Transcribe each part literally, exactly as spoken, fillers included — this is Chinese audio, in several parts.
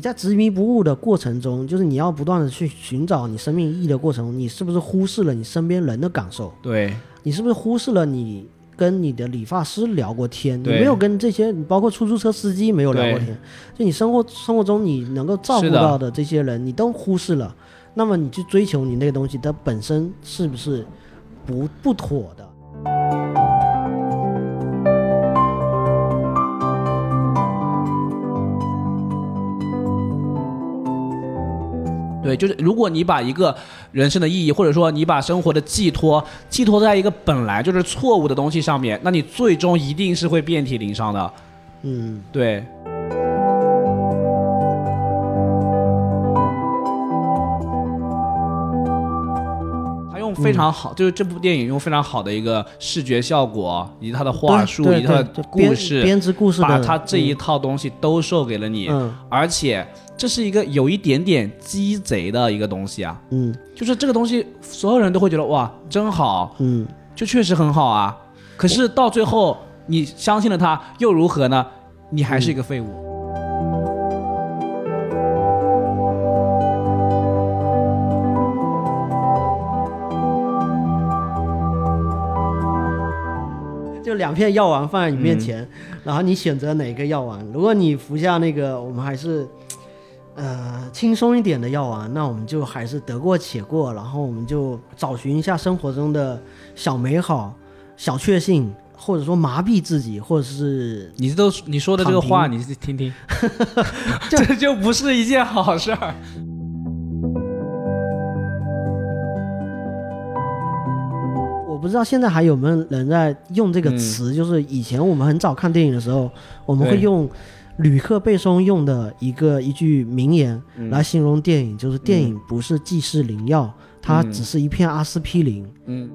你在执迷不悟的过程中，就是你要不断的去寻找你生命意义的过程中，你是不是忽视了你身边人的感受？对，你是不是忽视了你跟你的理发师聊过天，你没有跟这些，包括出租车司机没有聊过天，就你生活生活中你能够照顾到的这些人，你都忽视了。那么你去追求你那个东西，它本身是不是不不妥的？对，就是如果你把一个人生的意义，或者说你把生活的寄托寄托在一个本来就是错误的东西上面，那你最终一定是会遍体鳞伤的。嗯，对。他用非常好、嗯、就是这部电影用非常好的一个视觉效果，以他的话术，以他的故事编织故事，把他这一套东西兜售给了你、嗯、而且这是一个有一点点鸡贼的一个东西啊，嗯，就是这个东西所有人都会觉得哇真好，嗯，就确实很好啊，可是到最后你相信了它又如何呢？你还是一个废物、嗯、就两片药丸放在你面前、嗯、然后你选择哪个药丸。如果你服下那个我们还是呃，轻松一点的药丸，那我们就还是得过且过，然后我们就找寻一下生活中的小美好、小确幸，或者说麻痹自己，或者是你都你说的这个话，你听听，这就不是一件好事儿。我不知道现在还有没有人在用这个词、嗯，就是以前我们很早看电影的时候，我们会用。吕克贝松用的一个一句名言来形容电影、嗯、就是电影不是济世灵药、嗯、它只是一片阿司匹林。嗯，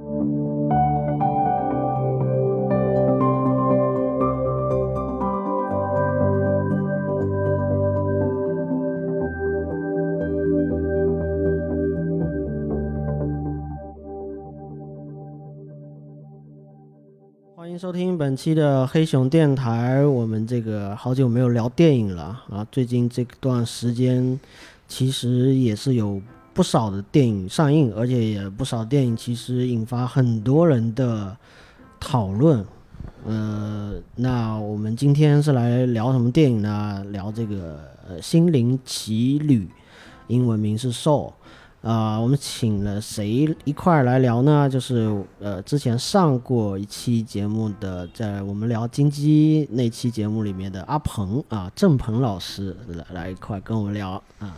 欢迎收听本期的黑熊电台。我们这个好久没有聊电影了啊！最近这段时间其实也是有不少的电影上映，而且也不少电影其实引发很多人的讨论。呃，那我们今天是来聊什么电影呢？聊这个、呃、心灵奇旅，英文名是 Soul。呃，我们请了谁一块来聊呢？就是呃，之前上过一期节目的，在我们聊金鸡那期节目里面的阿鹏啊，郑鹏老师 来, 来一块跟我们聊啊。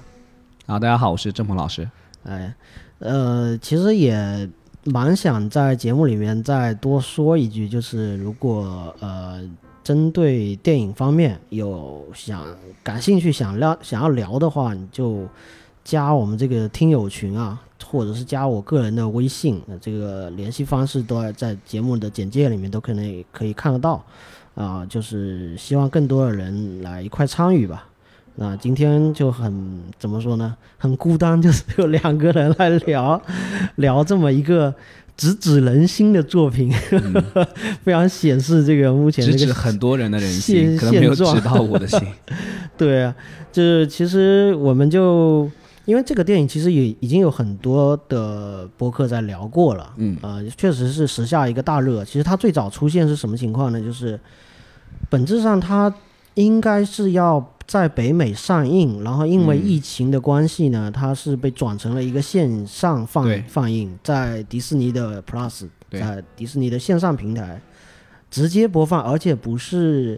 啊，大家好，我是郑鹏老师。哎，呃，其实也蛮想在节目里面再多说一句，就是如果呃。针对电影方面有想感兴趣想聊想要聊的话，你就加我们这个听友群啊，或者是加我个人的微信，这个联系方式都在节目的简介里面都可能可以看得到啊、呃、就是希望更多的人来一块参与吧。那今天就很怎么说呢，很孤单，就是有两个人来聊聊这么一个直指人心的作品、嗯、非常显示这个目前这个直指很多人的人心，可能没有指到我的心对啊，就是其实我们就因为这个电影其实也已经有很多的播客在聊过了，嗯，呃，确实是时下一个大热。其实它最早出现是什么情况呢？就是本质上它应该是要在北美上映，然后因为疫情的关系呢，嗯、它是被转成了一个线上放放映，在迪士尼的 Plus， 在迪士尼的线上平台直接播放，而且不是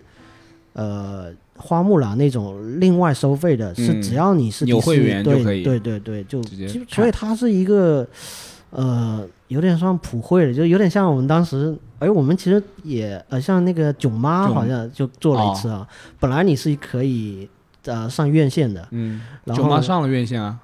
呃。花木兰那种另外收费的、嗯、是只要你是有会员就可以，对对对，就所以它是一个呃有点像普惠的，就有点像我们当时哎我们其实也呃像那个囧妈好像就做了一次啊、哦、本来你是可以呃上院线的，嗯，囧妈上了院线啊，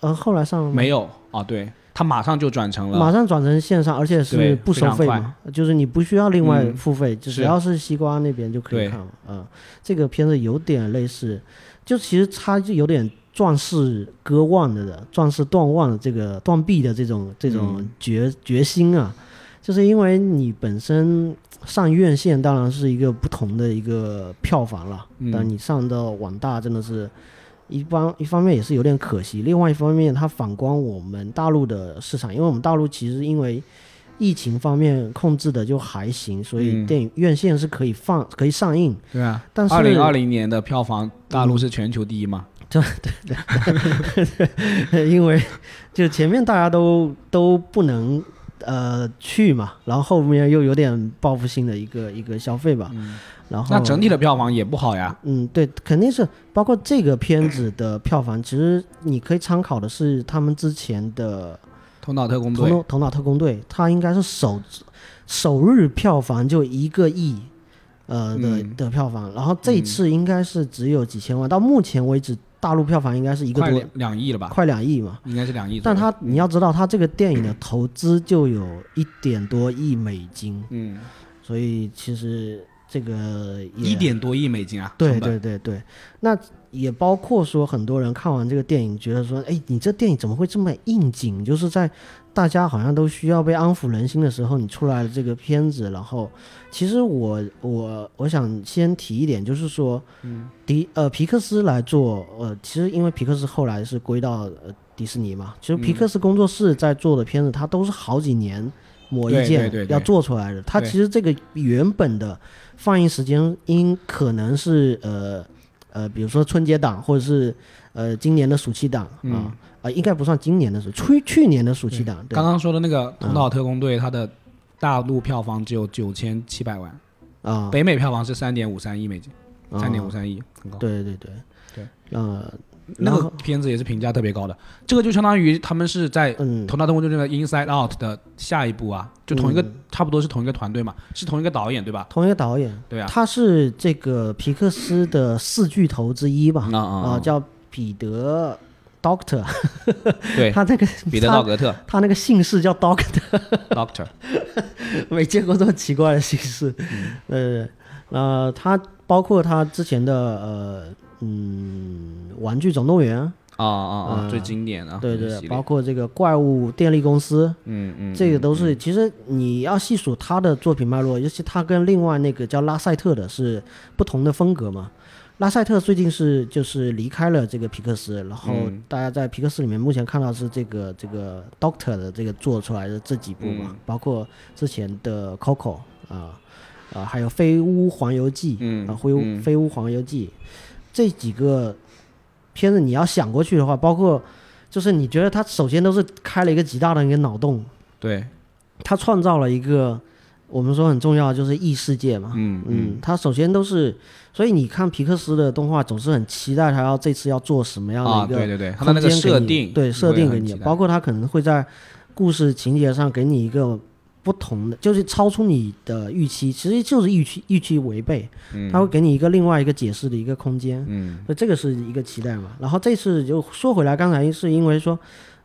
呃后来上了没有啊、哦、对，它马上就转成了马上转成线上，而且是不收费嘛，就是你不需要另外付费、嗯、只要是西瓜那边就可以看了、嗯、这个片子有点类似，就其实它就有点壮士割腕的壮士断腕的这个断臂的这种这种 决,、嗯、决心啊，就是因为你本身上院线当然是一个不同的一个票房了、嗯、但你上到网大真的是一方一方面也是有点可惜，另外一方面它反观我们大陆的市场，因为我们大陆其实因为疫情方面控制的就还行，所以电影院线是可以放、嗯、可以上映。对啊，但是二零二零年的票房大陆是全球第一嘛？嗯、对对 对, 对，因为就前面大家都都不能呃去嘛，然后后面又有点报复性的一个一个消费吧。嗯，然后那整体的票房也不好呀。嗯，对，肯定是包括这个片子的票房，其实你可以参考的是他们之前的头脑特工队，头头脑特工队它应该是首首日票房就一个亿呃的、嗯、的票房，然后这一次应该是只有几千万、嗯、到目前为止大陆票房应该是一个多快两亿了吧，快两亿嘛，应该是两亿。但他你要知道他这个电影的投资就有一点多亿美金，嗯，所以其实这个一点多亿美金啊，对对对对，那也包括说很多人看完这个电影觉得说，哎，你这电影怎么会这么应景，就是在大家好像都需要被安抚人心的时候你出来了这个片子。然后其实我我我想先提一点，就是说、嗯、迪呃皮克斯来做呃其实因为皮克斯后来是归到、呃、迪士尼嘛，其实皮克斯工作室在做的片子、嗯、它都是好几年某一件要做出来的，它其实这个原本的放映时间应可能是呃呃比如说春节档或者是呃今年的暑期档啊、嗯呃、应该不算今年的暑期，去年的暑期档。刚刚说的那个头脑特工队、嗯、它的大陆票房只有九千七百万啊、嗯、北美票房是三点五三亿美金，三点五三亿，很高。对对对对，呃那个片子也是评价特别高的，这个就相当于他们是在头脑特工队的 Inside Out 的下一步啊，就同一个、嗯、差不多是同一个团队嘛，是同一个导演对吧？同一个导演，对啊，他是这个皮克斯的四巨头之一吧，啊、嗯嗯呃、叫彼得 Doctor 对，他那个彼得道格特， 他, 他那个姓氏叫 Doctor Doctor 没见过这么奇怪的姓氏、嗯、呃呃他包括他之前的呃嗯，玩具总动员啊啊啊、呃，最经典的、啊，对对，包括这个怪物电力公司，嗯嗯，这个都是、嗯、其实你要细数他的作品脉络，尤其他跟另外那个叫拉塞特的是不同的风格嘛。拉塞特最近是就是离开了这个皮克斯，然后大家在皮克斯里面目前看到是这个这个 Doctor 的这个做出来的这几部嘛，嗯、包括之前的 Coco 啊、呃、啊、呃，还有《飞屋环游记》嗯啊，飞屋、嗯《飞屋环游记》。这几个片子你要想过去的话，包括就是你觉得他首先都是开了一个极大的一个脑洞，对，他创造了一个我们说很重要的就是异世界嘛，嗯嗯，他首先都是，所以你看皮克斯的动画总是很期待他要这次要做什么样的一个、啊、对对对，他的那个设定，对，设定给你，包括他可能会在故事情节上给你一个不同的，就是超出你的预期，其实就是预期预期违背，他会给你一个另外一个解释的一个空间，嗯，所以这个是一个期待嘛。然后这次就说回来，刚才是因为说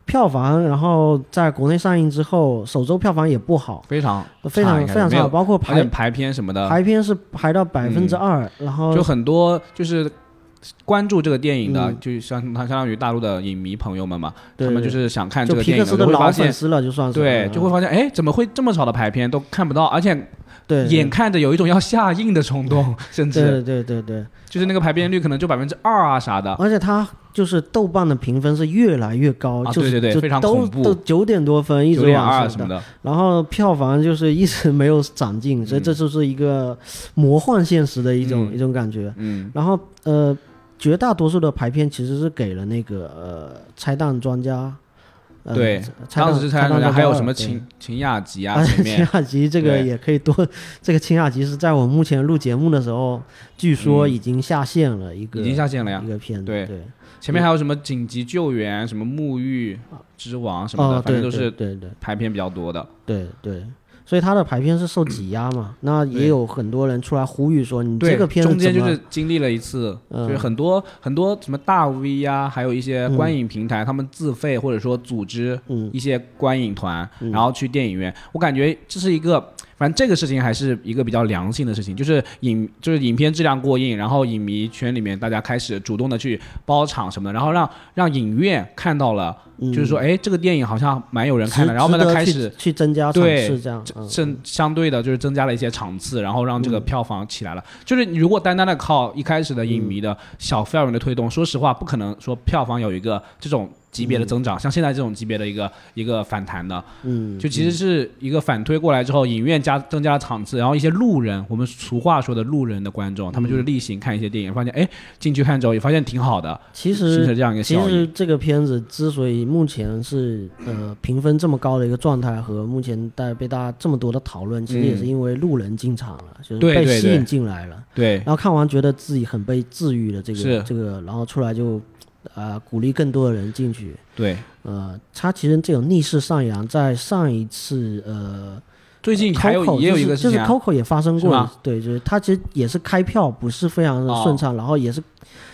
票房，然后在国内上映之后，首周票房也不好，非常非常非常差，包括排排片什么的，排片是排到百分之二，然后就很多就是。关注这个电影的、嗯、就相相当于大陆的影迷朋友们嘛，对对对，他们就是想看这个电影的，就皮克斯的老粉丝了，就算是，对，就会发现哎，怎么会这么少的排片都看不到，而且对眼看着有一种要下映的冲动，甚至对对对对，就是那个排片率可能就百分之二啊啥的，而且它就是豆瓣的评分是越来越高，啊、对对对，非常恐怖，都九点多分一直往上什么的，然后票房就是一直没有长进，嗯、所以这就是一个魔幻现实的一种、嗯、一种感觉。嗯，然后呃。绝大多数的排片其实是给了那个呃拆弹专家，呃、对，当时是拆弹专家，还有什么秦秦雅集啊，前面、啊、秦雅集这个也可以多，这个秦雅集是在我目前录节目的时候，据说已经下线了一个，已经下线了呀，一个片子，对对，前面还有什么紧急救援、什么沐浴之王什么的，哦、反正都是对对排片比较多的，对 对, 对, 对。对，所以他的排片是受挤压嘛，那也有很多人出来呼吁说你这个片子中间就是经历了一次、嗯、就是很多很多什么大 V 啊，还有一些观影平台、嗯、他们自费或者说组织一些观影团、嗯、然后去电影院、嗯、我感觉这是一个，反正这个事情还是一个比较良性的事情，就是影就是影片质量过硬，然后影迷圈里面大家开始主动的去包场什么的，然后让让影院看到了嗯、就是说哎，这个电影好像蛮有人看的，然后慢慢开始 去, 去增加场次，这样对、嗯、相对的就是增加了一些场次，然后让这个票房起来了、嗯、就是你如果单单的靠一开始的影迷的小范围的推动、嗯、说实话不可能说票房有一个这种级别的增长、嗯、像现在这种级别的一个一个反弹的，嗯，就其实是一个反推过来之后，影院加增加了场次，然后一些路人，我们俗话说的路人的观众，他们就是例行看一些电影，发现哎进去看之后也发现挺好的，其实这样一个效益。其实这个片子之所以目前是呃评分这么高的一个状态，和目前带被大家这么多的讨论，其实也是因为路人进场了、嗯、就是被吸引进来了， 对, 对, 对, 对，然后看完觉得自己很被治愈了这个这个，然后出来就呃，鼓励更多的人进去。对，呃，他其实这种逆势上扬，在上一次呃，最近还有、Coco, 也有一个事情、啊，就是 Coco 也发生过，对，就是他其实也是开票不是非常的顺畅，哦、然后也是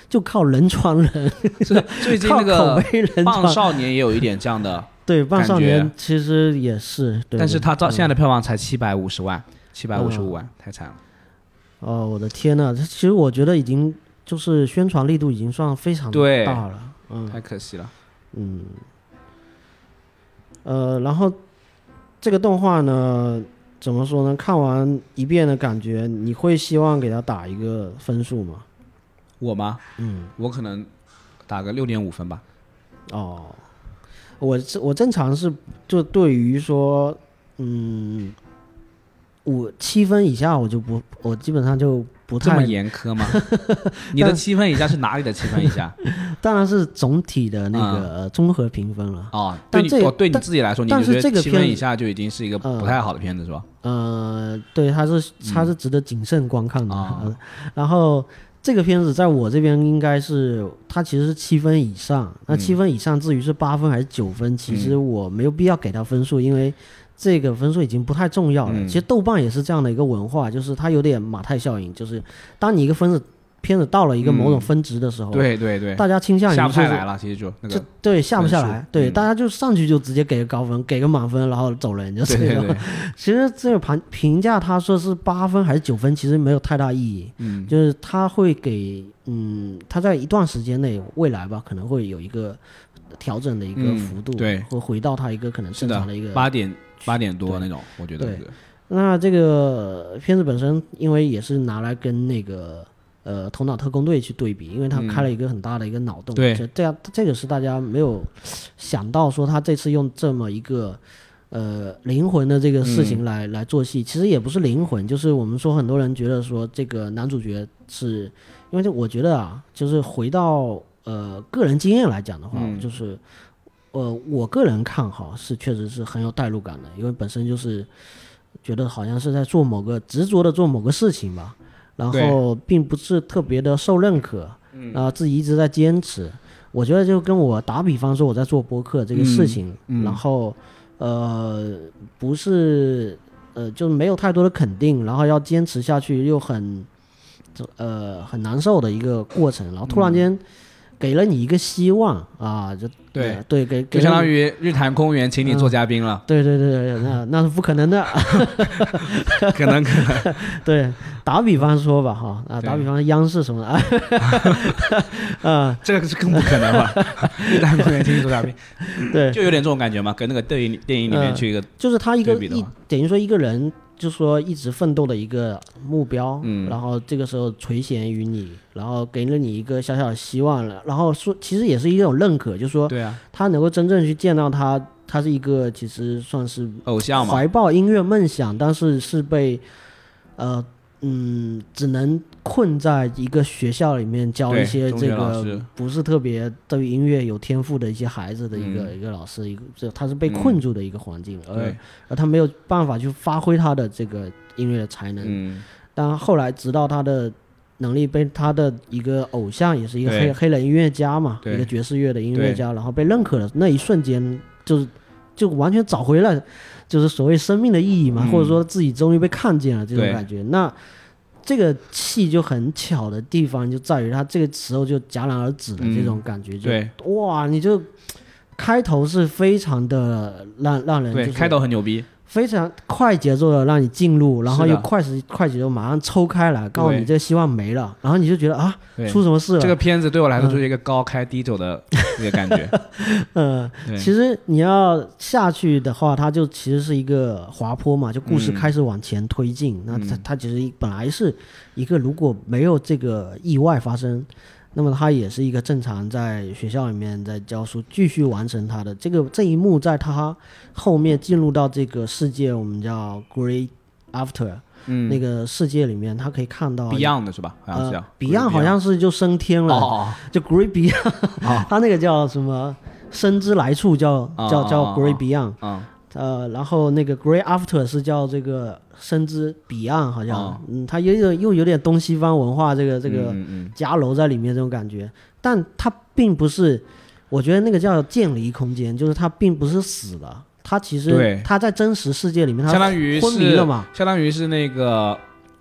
就靠人传人，是最近那个棒少年也有一点这样的，对，棒少年其实也是，对对，但是他到现在的票房才七百五十万，七百五十五万、嗯，太惨了。哦，我的天哪！其实我觉得已经。就是宣传力度已经算非常大了，嗯，太可惜了，嗯，呃，然后这个动画呢，怎么说呢？看完一遍的感觉，你会希望给他打一个分数吗？我吗？嗯，我可能打个六点五分吧。哦，我我正常是就对于说，嗯，五七分以下我就不，我基本上就。不太这么严苛吗？你的七分以下是哪里的七分以下？当然是总体的那个综合评分了。嗯、哦，但这哦对你自己来说，你觉得七分以下就已经是一个不太好的片子是吧？呃，对，它是它是值得谨慎观看的。嗯呃、然后这个片子在我这边应该是它其实是七分以上，那七分以上至于是八分还是九分、嗯，其实我没有必要给它分数，因为。这个分数已经不太重要了、嗯、其实豆瓣也是这样的一个文化，就是它有点马太效应，就是当你一个分子片子到了一个某种分值的时候、嗯、对对对，大家倾向于、就是、下不下来了，其实就那个就对下不下来，对、嗯、大家就上去就直接给个高分，给个满分然后走人，就这样。对对对，其实这个盘评价他说是八分还是九分其实没有太大意义、嗯、就是他会给嗯，他在一段时间内未来吧可能会有一个调整的一个幅度、嗯、对，会回到他一个可能正常的一个八点八点多那种，我觉得对。那这个片子本身，因为也是拿来跟那个呃《头脑特工队》去对比，因为他开了一个很大的一个脑洞。嗯、对，这样这个是大家没有想到，说他这次用这么一个呃灵魂的这个事情来、嗯、来做戏，其实也不是灵魂，就是我们说很多人觉得说这个男主角是，因为这我觉得啊，就是回到呃个人经验来讲的话，嗯、就是。呃，我个人看好是确实是很有代入感的，因为本身就是觉得好像是在做某个执着的做某个事情吧，然后并不是特别的受认可，然后、呃、自己一直在坚持。我觉得就跟我打比方说我在做播客这个事情，嗯嗯、然后呃不是呃就是没有太多的肯定，然后要坚持下去又很呃很难受的一个过程，然后突然间。嗯给了你一个希望啊，就对、呃、对，给给就相当于日坛公园请你做嘉宾了。嗯、对对对对，那那是不可能的，可能可能。对，打比方说吧哈啊，打比方央视什么的啊，这个是更不可能吧？日坛公园请你做嘉宾，对，就有点这种感觉嘛，跟那个电影电影里面去一个、呃，就是他一个一等于说一个人。就说一直奋斗的一个目标、嗯、然后这个时候垂涎于你，然后给了你一个小小的希望了，然后说其实也是一种认可，就是说对啊，他能够真正去见到他他是一个其实算是偶像嘛，怀抱音乐梦想，但是是被呃嗯只能困在一个学校里面教一些这个不是特别对音乐有天赋的一些孩子的一个、嗯、一个老师，一个他是被困住的一个环境、嗯、而而他没有办法去发挥他的这个音乐的才能、嗯、但后来直到他的能力被他的一个偶像，也是一个黑黑人音乐家嘛，一个爵士乐的音乐家，然后被认可了，那一瞬间就是就完全找回了就是所谓生命的意义嘛、嗯、或者说自己终于被看见了这种感觉。那这个戏就很巧的地方就在于它这个时候就戛然而止的这种感觉、嗯、对，哇，你就开头是非常的让让人、就是、对，开头很牛逼，非常快节奏的让你进入，然后又快时快节奏马上抽开来，告诉你这个希望没了，然后你就觉得啊出什么事了。这个片子对我来说就是一个高开低走的一个感觉。嗯，嗯其实你要下去的话，它就其实是一个滑坡嘛，就故事开始往前推进。嗯、那它它其实本来是一个如果没有这个意外发生。那么他也是一个正常在学校里面在教书继续完成他的这个这一幕，在他后面进入到这个世界我们叫 Great After、嗯、那个世界里面他可以看到 Beyond 的是吧、呃、Beyond 好像是就升天了、哦、就 Great Beyond、哦、他那个叫什么生之来处叫、哦、叫叫 Great Beyond、哦哦呃，然后那个 Great After 是叫这个深知彼岸好像、哦、嗯，它又有又有点东西方文化这个这个夹糅在里面这种感觉、嗯嗯、但它并不是我觉得那个叫建立空间，就是它并不是死了，它其实它在真实世界里面它昏迷了嘛，相当于 是, 相当于是那个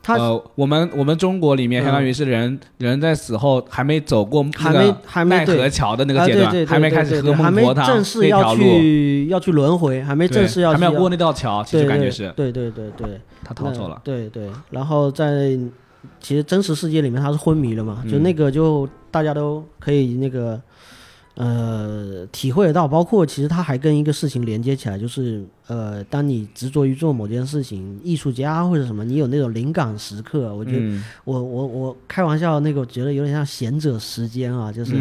呃，我们我们中国里面相当于是人、嗯、人在死后还没走过那个奈何桥的那个阶段，还 没, 还没开始喝孟婆汤，还没正式要去要去轮回，还没正式要去还没有过那道桥，其实感觉是对对对 对, 对他逃走了，对对，然后在其实真实世界里面他是昏迷了嘛、嗯、就那个就大家都可以那个呃体会到，包括其实他还跟一个事情连接起来，就是呃当你执着于做某件事情，艺术家或者什么，你有那种灵感时刻，我觉得、嗯、我我我开玩笑那个我觉得有点像贤者时间啊，就是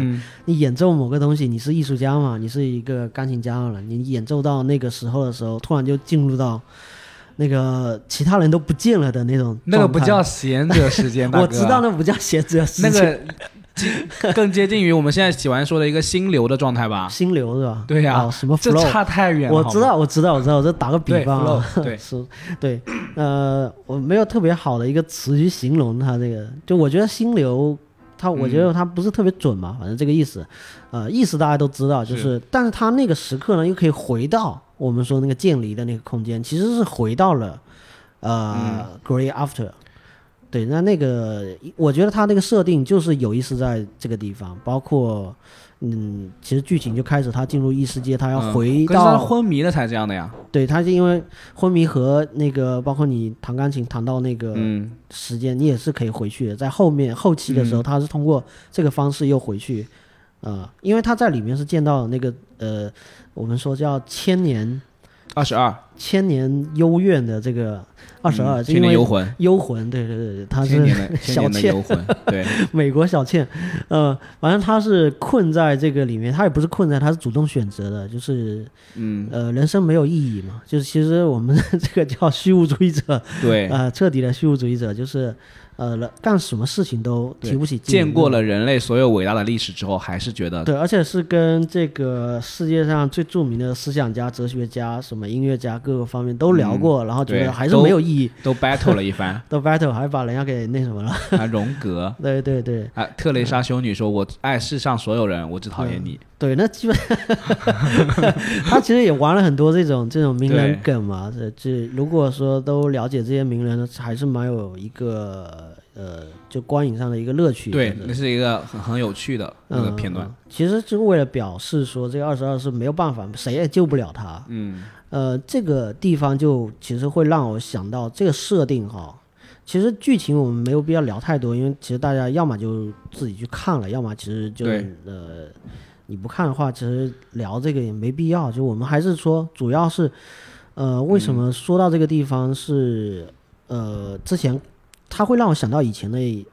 你演奏某个东西，你是艺术家嘛，你是一个钢琴家了，你演奏到那个时候的时候，突然就进入到那个其他人都不见了的那种状态，那个不叫贤者时间我知道那不叫贤者时间那个更接近于我们现在喜欢说的一个心流的状态吧，心流是吧？对呀、啊哦，什么 flow 这差太远了。我知道，我知道，我知道，我这打个比方啊，对， flow, 对, 对，呃，我没有特别好的一个词去形容它这个，就我觉得心流，它我觉得它不是特别准嘛，嗯、反正这个意思，呃，意思大家都知道，就是，是但是它那个时刻呢，又可以回到我们说那个建立的那个空间，其实是回到了呃、嗯、Great After。对，那那个我觉得他那个设定就是有意思在这个地方，包括嗯，其实剧情就开始他进入异世界，他要回到、嗯、可是他昏迷了才这样的呀。对，他是因为昏迷和那个包括你弹钢琴弹到那个时间、嗯、你也是可以回去的，在后面后期的时候、嗯、他是通过这个方式又回去呃，因为他在里面是见到那个呃，我们说叫千年二十二千年幽怨的这个二十二，千年幽魂，幽魂，对对对，他是小倩，对，美国小倩，呃，反正他是困在这个里面，他也不是困在，他是主动选择的，就是，嗯，呃，人生没有意义嘛，就是其实我们这个叫虚无主义者，对，呃，彻底的虚无主义者，就是，呃，干什么事情都提不起劲。见过了人类所有伟大的历史之后，还是觉得对，而且是跟这个世界上最著名的思想家、哲学家、什么音乐家各个方面都聊过，嗯、然后觉得还是没有意义。都 battle 了一番都 battle 还把人家给那什么了啊，荣格对对对啊，特蕾莎修女说我爱世上所有人，我只讨厌你、嗯、对，那基本他其实也玩了很多这种这种名人梗嘛，这这如果说都了解这些名人还是蛮有一个呃，就观影上的一个乐趣，对，那是一个 很, 很有趣的那个片段、嗯、其实是为了表示说这个二十二是没有办法，谁也救不了他，嗯呃，这个地方就其实会让我想到这个设定哈。其实剧情我们没有必要聊太多，因为其实大家要么就自己去看了，要么其实就呃你不看的话，其实聊这个也没必要。就我们还是说，主要是呃为什么说到这个地方是、嗯、呃之前它会让我想到以前的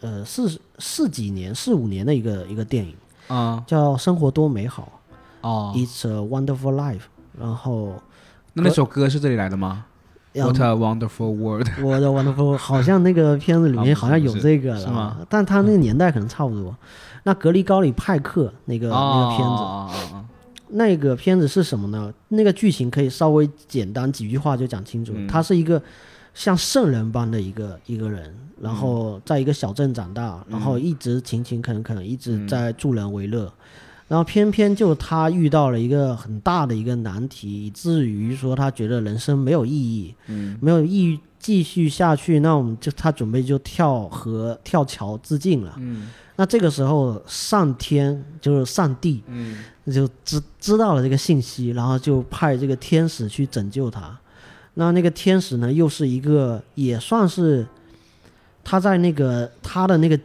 呃四四几年四五年的一个一个电影啊、嗯，叫《生活多美好》哦 ，It's a Wonderful Life。然后那那首歌是这里来的吗 ？What a wonderful world！ What a wonderful， 好像那个片子里面好像有这个了，啊、是, 是吗？但他那个年代可能差不多。嗯、那格里高里派克那个、哦、那个片子、哦，那个片子是什么呢？那个剧情可以稍微简单几句话就讲清楚。嗯、他是一个像圣人般的一个一个人，然后在一个小镇长大，嗯、然后一直勤勤恳恳，一直在助人为乐。嗯然后偏偏就他遇到了一个很大的一个难题，以至于说他觉得人生没有意义，嗯，没有意义继续下去，那我们就他准备就跳河跳桥自尽了，嗯，那这个时候上天就是上帝，嗯，就知知道了这个信息，然后就派这个天使去拯救他，那那个天使呢又是一个也算是他在那个他的那个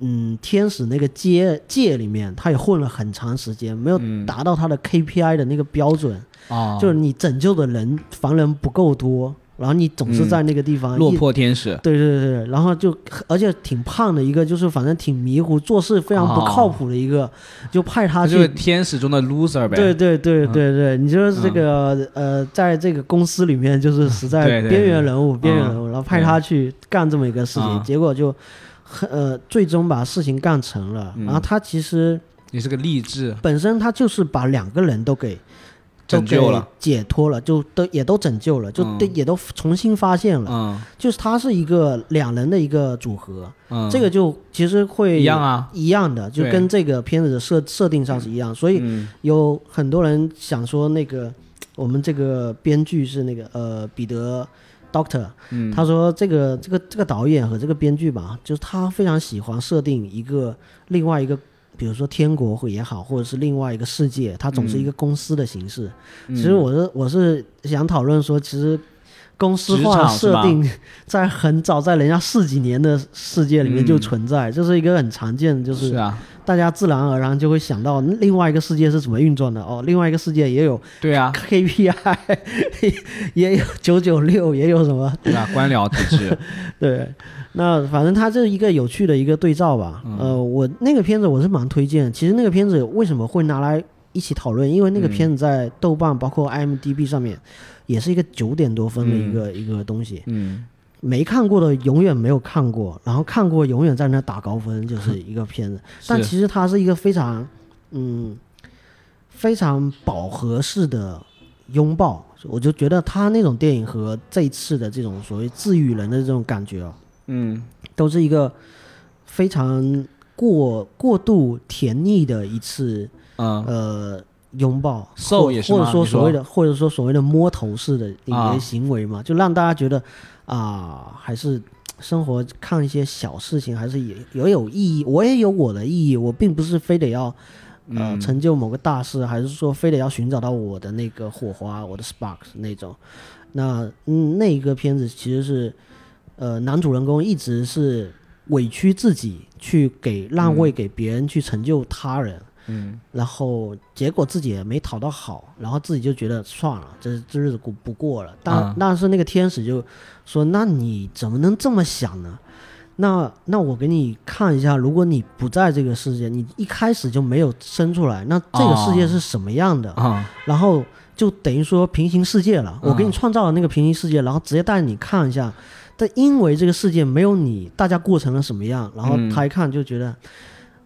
嗯天使那个界界里面他也混了很长时间，没有达到他的 K P I 的那个标准啊、嗯、就是你拯救的人凡人不够多，然后你总是在那个地方、嗯、落魄天使，对对对，然后就而且挺胖的一个，就是反正挺迷糊，做事非常不靠谱的一个、哦、就派他去，就是天使中的 loser 呗，对对对对对、嗯、你就是这个、嗯、呃在这个公司里面就是实在边缘人物、嗯、边缘人物、嗯、然后派他去干这么一个事情、嗯、结果就呃最终把事情干成了、嗯、然后他其实也是个励志，本身他就是把两个人都给拯救了，解脱了，就都也都拯救了，就都、嗯、也都重新发现了、嗯、就是他是一个两人的一个组合、嗯、这个就其实会一样啊，一样的，就跟这个片子的 设, 设定上是一样，所以有很多人想说那个、嗯、我们这个编剧是那个呃彼得 Doctor、嗯、他说这个这个这个导演和这个编剧吧，就是他非常喜欢设定一个另外一个比如说天国也好，或者是另外一个世界，它总是一个公司的形式、嗯、其实我是我是想讨论说，其实公司化设定在很早在人家十几年的世界里面就存在、嗯、这是一个很常见的，就是大家自然而然就会想到另外一个世界是怎么运转的哦，另外一个世界也有 K P I、啊、也有九九六，也有什么对啊官僚体制对，那反正它这是一个有趣的一个对照吧、嗯、呃，我那个片子我是蛮推荐，其实那个片子为什么会拿来一起讨论，因为那个片子在豆瓣包括 I M D B 上面也是一个九点多分的一个、嗯、一个东西，嗯，没看过的永远没有看过，然后看过永远在那打高分，就是一个片子。但其实它是一个非常嗯非常饱和式的拥抱，我就觉得它那种电影和这一次的这种所谓治愈人的这种感觉、哦、嗯，都是一个非常过过度甜腻的一次。嗯、呃拥抱 Soul 也是，或者说所谓的或者说所谓的摸头式的一些行为嘛、啊、就让大家觉得啊、呃、还是生活看一些小事情还是也也有意义，我也有我的意义，我并不是非得要呃成就某个大事、嗯、还是说非得要寻找到我的那个火花，我的 sparks 那种。那、嗯、那一个片子其实是呃男主人公一直是委屈自己去给让位给别人、嗯、去成就他人，嗯，然后结果自己也没讨到好，然后自己就觉得算了，这这日子不过了。但、嗯、但是那个天使就说：“那你怎么能这么想呢？那那我给你看一下，如果你不在这个世界，你一开始就没有生出来，那这个世界是什么样的？”哦、然后就等于说平行世界了、嗯。我给你创造了那个平行世界，然后直接带你看一下。但因为这个世界没有你，大家过成了什么样？然后他一看就觉得。嗯，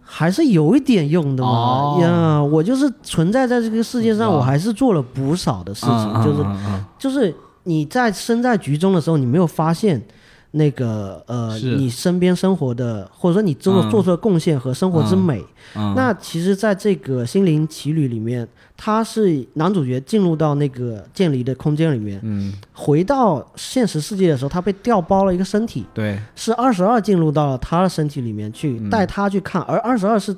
还是有一点用的嘛呀、oh. yeah, 我就是存在在这个世界上、oh. 我还是做了不少的事情、oh. 就是、oh. 就是你在身在局中的时候你没有发现那个呃你身边生活的或者说你做、嗯、做出的贡献和生活之美、嗯嗯、那其实在这个心灵奇旅里面，他是男主角进入到那个建立的空间里面、嗯、回到现实世界的时候他被调包了一个身体，对，是二十二进入到了他的身体里面去、嗯、带他去看，而二十二是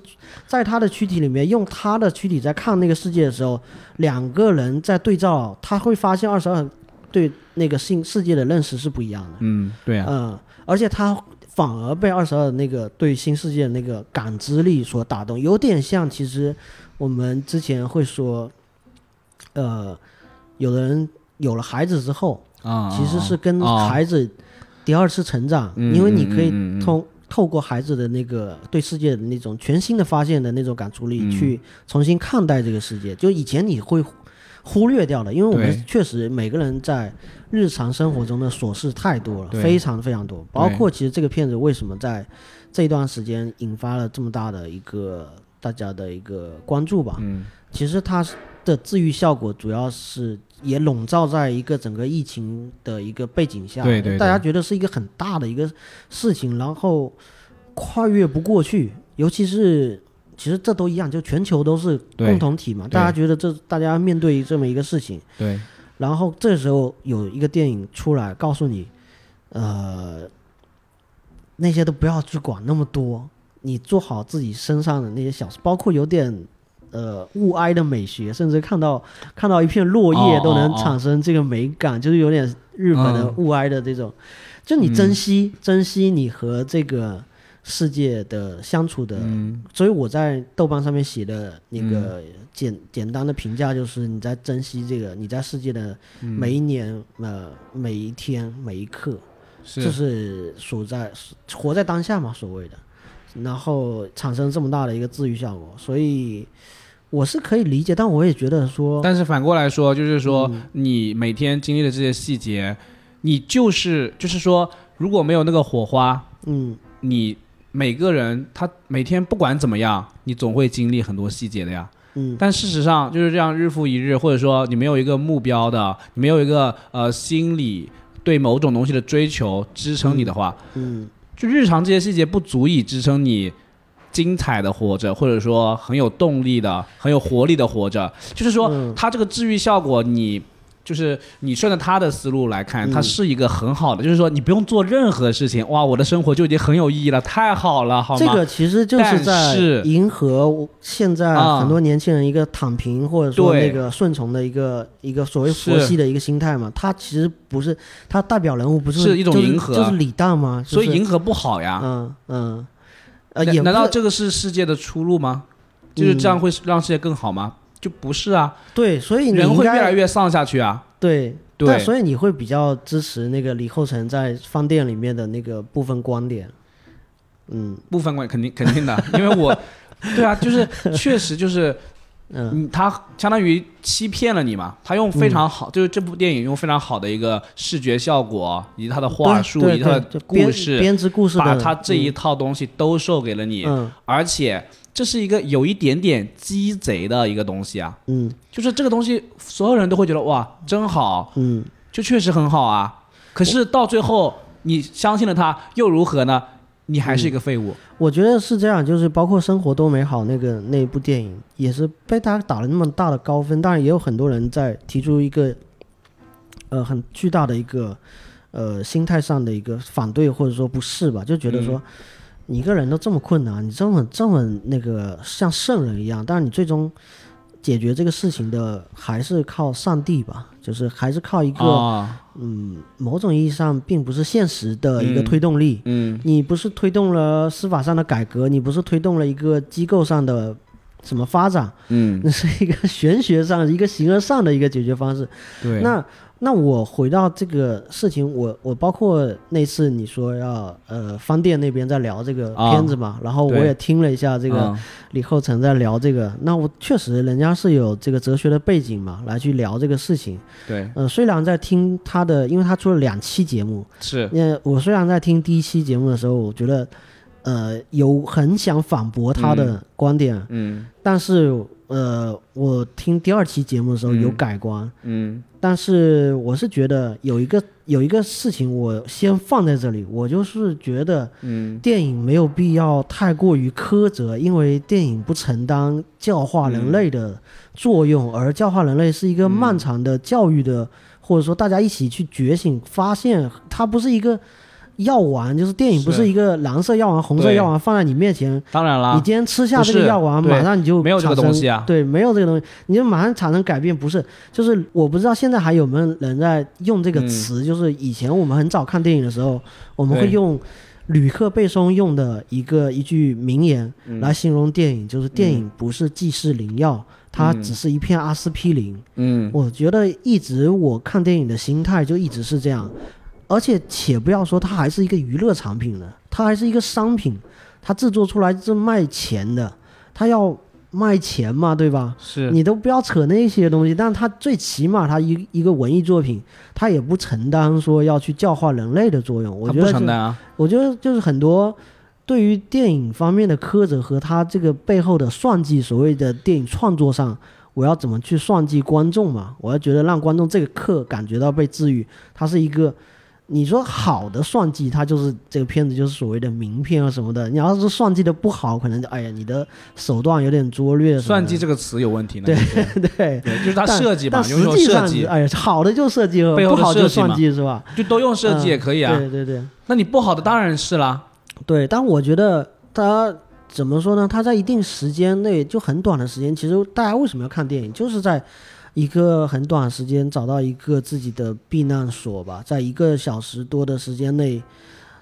在他的躯体里面用他的躯体在看那个世界的时候，两个人在对照，他会发现二十二对那个性世界的认识是不一样的，嗯，对啊，嗯，而且他反而被二十二那个对新世界的那个感知力所打动，有点像其实我们之前会说，呃，有的人有了孩子之后啊、哦，其实是跟孩子第二次成长，哦、因为你可以通、嗯嗯嗯嗯、透过孩子的那个对世界的那种全新的发现的那种感触力、嗯、去重新看待这个世界，就以前你会。忽略掉了，因为我们确实每个人在日常生活中的琐事太多了，非常非常多，包括其实这个片子为什么在这段时间引发了这么大的一个大家的一个关注吧、嗯、其实它的治愈效果主要是也笼罩在一个整个疫情的一个背景下，对对对，大家觉得是一个很大的一个事情，然后跨越不过去，尤其是其实这都一样，就全球都是共同体嘛，大家觉得这大家面对这么一个事情，对，然后这时候有一个电影出来告诉你呃，那些都不要去管那么多，你做好自己身上的那些小事，包括有点呃雾霭的美学，甚至看到看到一片落叶都能产生这个美感，哦哦哦，就是有点日本的雾霭的这种，嗯，就你珍惜，嗯，珍惜你和这个世界的相处的，嗯，所以我在豆瓣上面写的那个简，嗯，简单的评价就是你在珍惜这个你在世界的每一年，嗯，呃每一天每一刻，是就是所在活在当下嘛所谓的，然后产生这么大的一个治愈效果，所以我是可以理解，但我也觉得说，但是反过来说就是说，嗯，你每天经历的这些细节，你就是就是说如果没有那个火花，嗯，你每个人他每天不管怎么样你总会经历很多细节的呀，嗯，但事实上就是这样日复一日，或者说你没有一个目标的，你没有一个呃心理对某种东西的追求支撑你的话，嗯嗯，就日常这些细节不足以支撑你精彩的活着，或者说很有动力的很有活力的活着，就是说，嗯，它这个治愈效果你就是你顺着他的思路来看，它是一个很好的，嗯，就是说你不用做任何事情，哇我的生活就已经很有意义了，太好了好吗？这个其实就是在迎合现在很多年轻人一个躺平，嗯，或者说那个顺从的一个一个所谓佛系的一个心态嘛，他其实不是，他代表人物不是是一种迎合，就是，就是李诞嘛，就是，所以迎合不好呀，嗯嗯，呃也难道这个是世界的出路吗？就是这样会让世界更好吗？嗯，就不是啊，对，所以你人会越来越丧下去啊，对对，但所以你会比较支持那个李后成在饭店里面的那个部分观点，嗯，部分观点肯定肯定的，因为我对啊，就是确实就是嗯，他相当于欺骗了你嘛，他用非常好，嗯，就是这部电影用非常好的一个视觉效果以及他的话术以及他的故事编织故事把他这一套东西都授给了你，嗯，而且这是一个有一点点鸡贼的一个东西啊，嗯，就是这个东西所有人都会觉得哇真好，嗯，就确实很好啊，可是到最后你相信了他又如何呢？你还是一个废物，嗯，我觉得是这样，就是包括生活多美好那个那部电影也是被大家打了那么大的高分，当然也有很多人在提出一个呃很巨大的一个呃心态上的一个反对或者说不适吧，就觉得说，嗯，你一个人都这么困难，你这么这么那个像圣人一样，但是你最终解决这个事情的还是靠上帝吧，就是还是靠一个，哦，嗯，某种意义上并不是现实的一个推动力，嗯嗯，你不是推动了司法上的改革，你不是推动了一个机构上的什么发展，嗯，那是一个玄学上一个形而上的一个解决方式。对，那那我回到这个事情，我我包括那次你说要呃方店那边在聊这个片子嘛，啊，然后我也听了一下这个李后成在聊这个，啊，那我确实人家是有这个哲学的背景嘛，来去聊这个事情。对，呃，虽然在听他的，因为他出了两期节目，是，因为我虽然在听第一期节目的时候，我觉得呃有很想反驳他的观点，嗯，嗯但是。呃，我听第二期节目的时候有改观，嗯，嗯但是我是觉得有一个有一个事情我先放在这里，我就是觉得，嗯，电影没有必要太过于苛责，因为电影不承担教化人类的作用，嗯，而教化人类是一个漫长的教育的，嗯，或者说大家一起去觉醒，发现它不是一个。药丸就是电影，不是一个蓝色药丸、红色药丸放在你面前。当然了，你今天吃下这个药丸，马上你就没有这个东西啊。对，没有这个东西，你就马上产生改变。不是，就是我不知道现在还有没有人在用这个词。嗯、就是以前我们很早看电影的时候，我们会用吕克·贝松用的一个一句名言来形容电影，嗯、就是电影不是济世灵药。嗯嗯它只是一片阿司匹林。嗯，我觉得一直我看电影的心态就一直是这样。而且且不要说它还是一个娱乐产品的，它还是一个商品，它制作出来是卖钱的，它要卖钱嘛，对吧？是你都不要扯那些东西，但它最起码它一一个文艺作品，它也不承担说要去教化人类的作用。我觉得它不承担啊。我觉得就是很多对于电影方面的苛责和它这个背后的算计，所谓的电影创作上。我要怎么去算计观众嘛？我要觉得让观众这个刻感觉到被治愈，它是一个。你说好的算计，它就是这个片子就是所谓的名片啊什么的。你要是算计的不好，可能就哎呀，你的手段有点拙劣。算计这个词有问题呢？对对对，就是它设计吧，用设计。哎呀，好的就设计，不好就算计是吧？就都用设计也可以啊。嗯、对对对，那你不好的当然是啦。对，但我觉得它怎么说呢，它在一定时间内，就很短的时间，其实大家为什么要看电影，就是在一个很短的时间找到一个自己的避难所吧，在一个小时多的时间内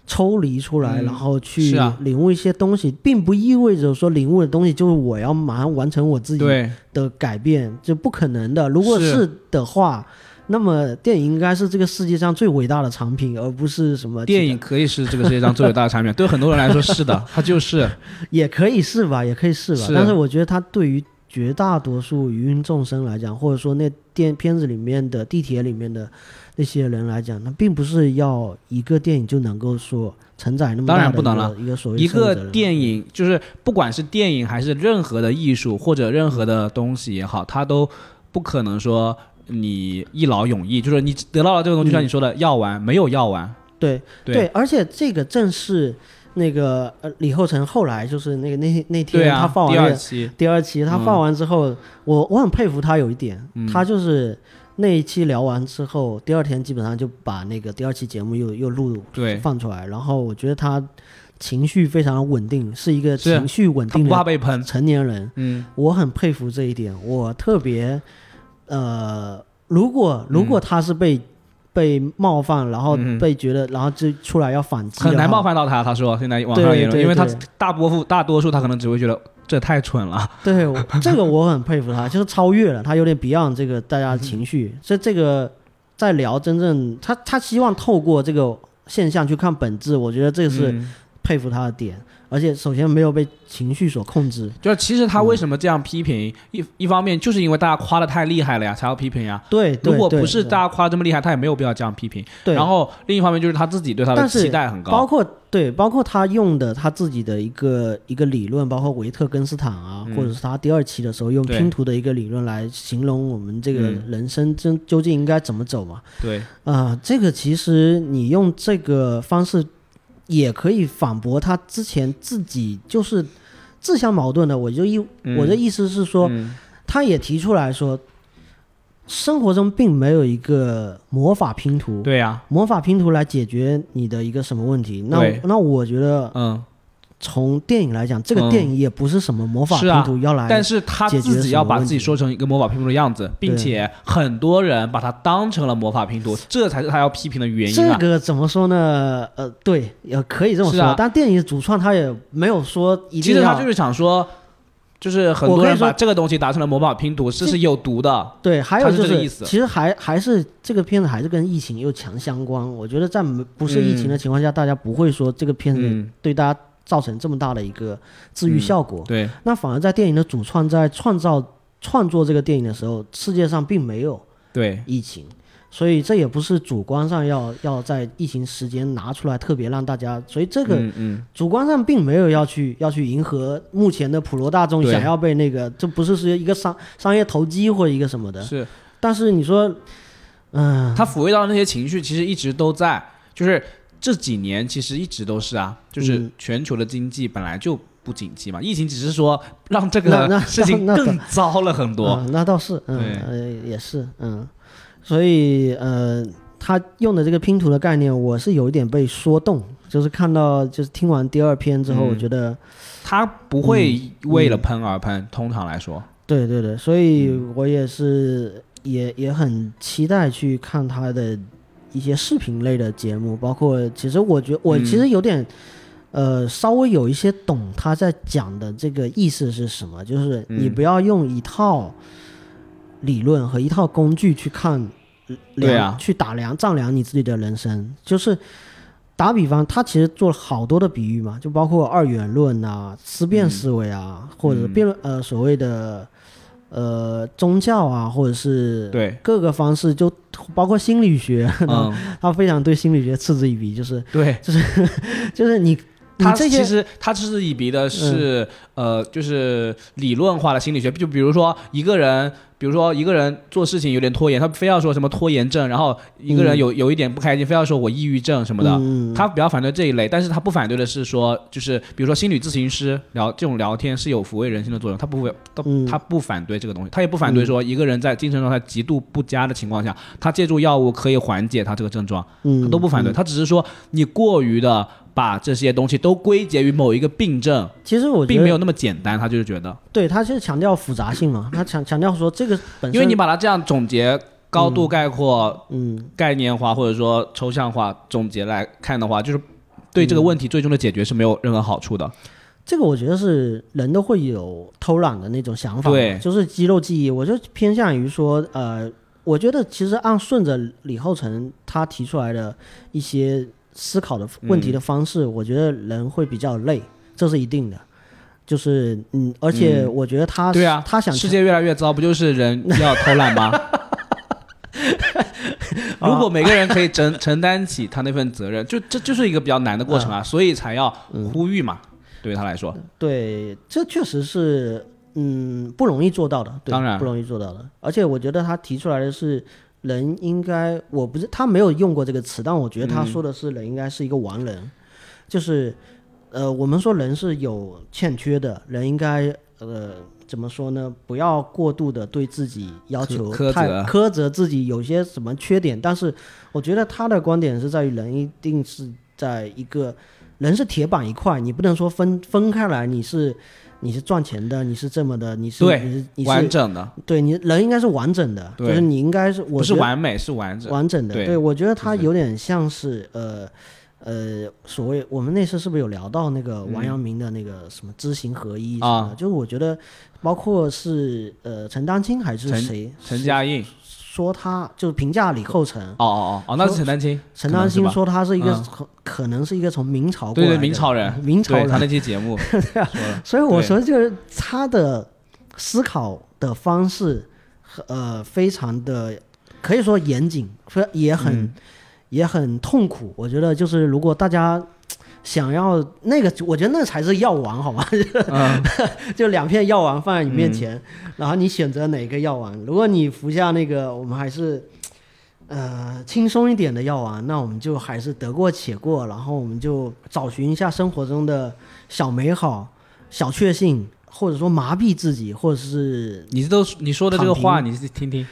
抽离出来、嗯、然后去领悟一些东西、啊、并不意味着说领悟的东西就是我要马上完成我自己的改变，就不可能的。如果是的话，那么电影应该是这个世界上最伟大的产品，而不是什么电影可以是这个世界上最伟大的产品对很多人来说是的，它就是也可以是吧，也可以是吧是。但是我觉得它对于绝大多数芸芸众生来讲，或者说那电片子里面的地铁里面的那些人来讲，那并不是要一个电影就能够说承载那么大的，当然不能了。一个所谓一个电影，就是不管是电影还是任何的艺术或者任何的东西也好，它都不可能说你一劳永逸，就是你得到了这个东西，就像你说的药丸、嗯、没有药丸。对 对, 对，而且这个正是那个呃，李厚辰后来就是那个那那天他放完、啊、第二期，第二期他放完之后，嗯、我我很佩服他有一点、嗯，他就是那一期聊完之后，第二天基本上就把那个第二期节目又又录放出来，然后我觉得他情绪非常稳定，是一个情绪稳定的成年人，嗯，我很佩服这一点，我特别呃，如果如果他是被。嗯被冒犯，然后被觉得、嗯、然后就出来要反击，很难冒犯到他，他说现在网上言论，因为他大多数大多数他可能只会觉得这太蠢了，对这个我很佩服他就是超越了他有点 beyond 这个大家的情绪、嗯、所以这个在聊真正他他希望透过这个现象去看本质，我觉得这是佩服他的点、嗯，而且首先没有被情绪所控制，就其实他为什么这样批评、嗯、一, 一方面就是因为大家夸得太厉害了呀才要批评呀， 对, 对，如果不是大家夸得这么厉害他也没有必要这样批评，对，然后另一方面就是他自己对他的期待很高，包括对包括他用的他自己的一个一个理论，包括维特根斯坦啊、嗯、或者是他第二期的时候用拼图的一个理论来形容我们这个人生真究竟应该怎么走嘛，对啊、呃，这个其实你用这个方式也可以反驳他之前自己就是自相矛盾的，我就意、嗯、我的意思是说、嗯、他也提出来说生活中并没有一个魔法拼图，对呀、啊，魔法拼图来解决你的一个什么问题，那那我觉得嗯，从电影来讲这个电影也不是什么魔法拼图要来、嗯啊、但是他自己要把自己说成一个魔法拼图的样子，并且很多人把它当成了魔法拼图，这才是他要批评的原因、啊、这个怎么说呢呃，对也可以这么说、啊、但电影主创他也没有说一定要，其实他就是想说就是很多人把这个东西达成了魔法拼图，这是有毒的，对，还有就是意思其实还还是这个片子还是跟疫情又强相关，我觉得在不是疫情的情况下、嗯、大家不会说这个片子对大家造成这么大的一个治愈效果、嗯、对，那反而在电影的主创在创造创作这个电影的时候，世界上并没有对疫情，所以这也不是主观上要要在疫情时间拿出来特别让大家，所以这个主观上并没有要去要去迎合目前的普罗大众想要被那个，这不是是一个商商业投机或者一个什么的，是，但是你说嗯、呃，他抚慰到那些情绪其实一直都在，就是这几年其实一直都是啊，就是全球的经济本来就不景气嘛，嗯、疫情只是说让这个事情更糟了很多。那, 那, 那, 那, 那倒是，嗯、呃，也是，嗯，所以呃，他用的这个拼图的概念，我是有一点被说动，就是看到就是听完第二篇之后，嗯、我觉得他不会为了喷而喷、嗯，通常来说。对对对，所以我也是也也很期待去看他的一些视频类的节目，包括其实我觉得我其实有点、嗯、呃稍微有一些懂他在讲的这个意思是什么，就是你不要用一套理论和一套工具去看对啊去打量丈量你自己的人生，就是打比方他其实做了好多的比喻嘛，就包括二元论啊思辨思维啊、嗯、或者辩论呃所谓的呃，宗教啊，或者是对各个方式，就包括心理学，嗯、他非常对心理学嗤之以鼻，就是对，就是就是你他你其实他嗤之以鼻的是、嗯、呃，就是理论化的心理学，就比如说一个人，比如说一个人做事情有点拖延，他非要说什么拖延症，然后一个人有、嗯、有一点不开心，非要说我抑郁症什么的、嗯，他比较反对这一类，但是他不反对的是说，就是比如说心理咨询师聊这种聊天是有抚慰人心的作用，他不会。他不反对这个东西，他也不反对说一个人在精神状态极度不佳的情况下、嗯、他借助药物可以缓解他这个症状、嗯、他都不反对、嗯、他只是说你过于的把这些东西都归结于某一个病症，其实我觉得并没有那么简单，他就是觉得对，他就是强调复杂性嘛，他强强调说这个本身，因为你把它这样总结高度概括、嗯、概念化或者说抽象化总结来看的话，就是对这个问题最终的解决是没有任何好处的、嗯、这个我觉得是人都会有偷懒的那种想法，对，就是肌肉记忆，我就偏向于说呃，我觉得其实按顺着李后成他提出来的一些思考的问题的方式、嗯、我觉得人会比较累，这是一定的，就是嗯，而且我觉得他、嗯、对啊，他想世界越来越糟不就是人要偷懒吗如果每个人可以承承担起他那份责任，就这就是一个比较难的过程啊，所以才要呼吁嘛、嗯、对于他来说，对，这确实是嗯不容易做到的，对，当然不容易做到的，而且我觉得他提出来的是人应该，我不是他没有用过这个词，但我觉得他说的是人应该是一个完人、嗯、就是呃我们说人是有欠缺的，人应该呃怎么说呢，不要过度的对自己要求太苛责自己有些什么缺点，但是我觉得他的观点是在于人一定是在一个人是铁板一块，你不能说分分开来，你是你是赚钱的，你是这么的，你是对你是你是完整的，对，你人应该是完整的，就是你应该是我不是完美是完整完整的， 对， 对，我觉得他有点像是呃呃，所谓我们那次是不是有聊到那个王阳明的那个什么知行合一啊、嗯？就是我觉得，包括是呃陈丹青还是谁，陈嘉映说他就是评价李后成，哦哦哦，那是陈丹青，陈丹青说他是一个可、嗯、可能是一个从明朝过来的，对对，明朝人，明朝人，他那期节目对、啊、所以我说就是他的思考的方式，呃，非常的可以说严谨，也很。嗯也很痛苦，我觉得就是如果大家想要那个，我觉得那才是药丸，好吗？嗯、就两片药丸放在你面前、嗯，然后你选择哪个药丸？如果你服下那个，我们还是呃轻松一点的药丸，那我们就还是得过且过，然后我们就找寻一下生活中的小美好、小确幸，或者说麻痹自己，或者是你都你说的这个话你听听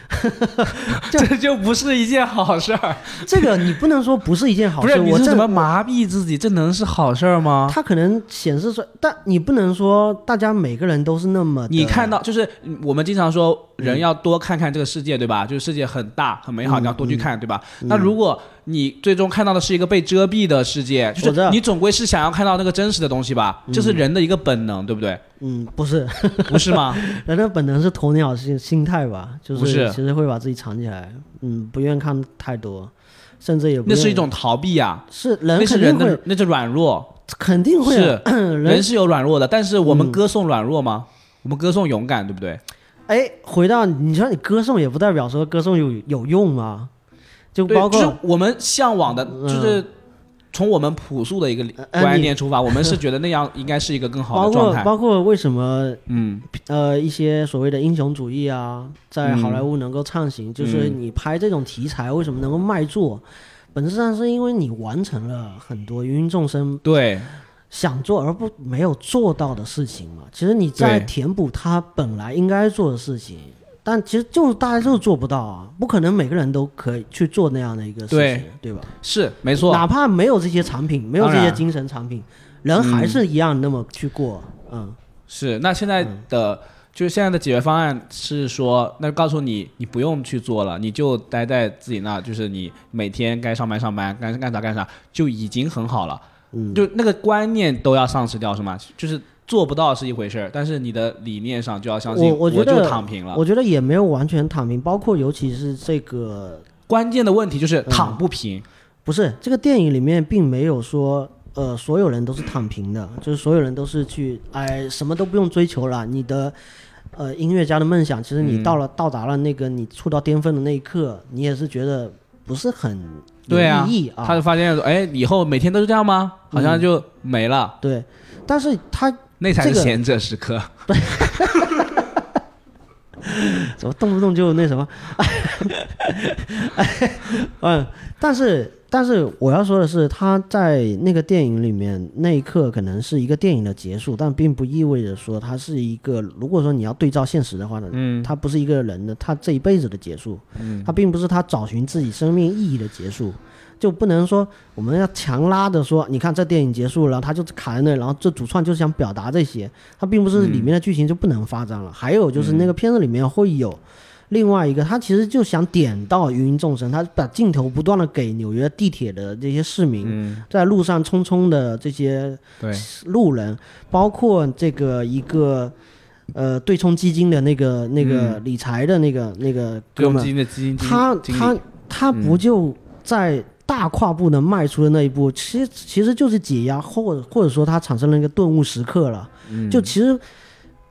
这就不是一件好事儿。这个你不能说不是一件好事，不是你是怎么麻痹自己，这能是好事儿吗？它可能显示出，但你不能说大家每个人都是那么的，你看到就是我们经常说人要多看看这个世界，对吧？就是世界很大很美好、嗯、你要多去看、嗯、对吧、嗯、那如果你最终看到的是一个被遮蔽的世界，就是你总归是想要看到那个真实的东西吧、嗯、这是人的一个本能，对不对？嗯，不是不是吗？人的本能是鸵鸟心心态吧，就是其实会把自己藏起来，嗯，不愿看太多，甚至也不，那是一种逃避啊，是人，那是人的，那是软弱，肯定会、啊、是人，人是有软弱的，但是我们歌颂软弱吗、嗯、我们歌颂勇敢，对不对？哎，回到你说你歌颂也不代表说歌颂有有用吗？就包括就是我们向往的、嗯、就是从我们朴素的一个观念出发、呃、我们是觉得那样应该是一个更好的状态，包括, 包括为什么嗯呃一些所谓的英雄主义啊在好莱坞能够畅行、嗯、就是你拍这种题材为什么能够卖座、嗯、本质上是因为你完成了很多芸芸众生对想做而不没有做到的事情嘛，其实你在填补他本来应该做的事情，但其实就是大家就是做不到啊，不可能每个人都可以去做那样的一个事情， 对， 对吧？是没错，哪怕没有这些产品，没有这些精神产品，人还是一样那么去过。 嗯， 嗯，是。那现在的、嗯、就是现在的解决方案是说，那告诉你你不用去做了，你就待在自己那，就是你每天该上班上班，该干啥干啥就已经很好了、嗯、就那个观念都要丧失掉，是吗？就是做不到是一回事，但是你的理念上就要相信 我, 我, 觉得我就躺平了。我觉得也没有完全躺平，包括尤其是这个关键的问题就是躺不平、嗯、不是这个电影里面并没有说呃所有人都是躺平的，就是所有人都是去哎什么都不用追求了，你的呃音乐家的梦想其实你到了、嗯、到达了那个你触到巅峰的那一刻，你也是觉得不是很有意义 啊, 啊他就发现哎以后每天都是这样吗？好像就没了、嗯、对，但是他那才是闲者时刻、这个、怎么动不动就那什么、哎哎、嗯，但是但是我要说的是，他在那个电影里面那一刻可能是一个电影的结束，但并不意味着说他是一个，如果说你要对照现实的话呢，嗯，他不是一个人的，他这一辈子的结束，嗯，他并不是他找寻自己生命意义的结束。就不能说我们要强拉的说你看这电影结束了他就卡在那，然后这主创就是想表达这些，它并不是里面的剧情就不能发展了、嗯、还有就是那个片子里面会有另外一个，他其实就想点到芸芸众生，他把镜头不断的给纽约地铁的这些市民、嗯、在路上匆匆的这些路人，包括这个一个呃，对冲基金的那个那个理财的那个、嗯、那个哥们，他他他不就在大跨步的迈出的那一步，其实其实就是解压，或者或者说他产生了一个顿悟时刻了、嗯、就其实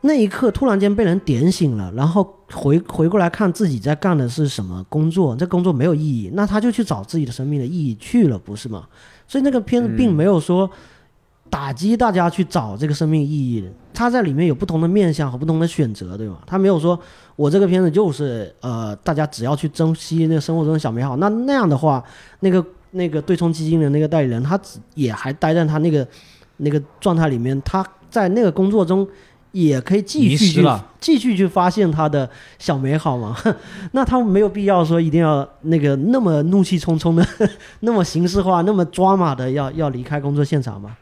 那一刻突然间被人点醒了，然后回回过来看自己在干的是什么工作，这工作没有意义，那他就去找自己的生命的意义去了，不是吗？所以那个片子并没有说打击大家去找这个生命意义的，他在里面有不同的面向和不同的选择，对吧？他没有说我这个片子就是呃，大家只要去珍惜那个生活中的小美好，那那样的话，那个那个对冲基金的那个代理人，他也还待在他那个那个状态里面，他在那个工作中也可以继续去继续去发现他的小美好嘛。那他没有必要说一定要那个那么怒气冲冲的，那么形式化、那么抓马的要要离开工作现场嘛。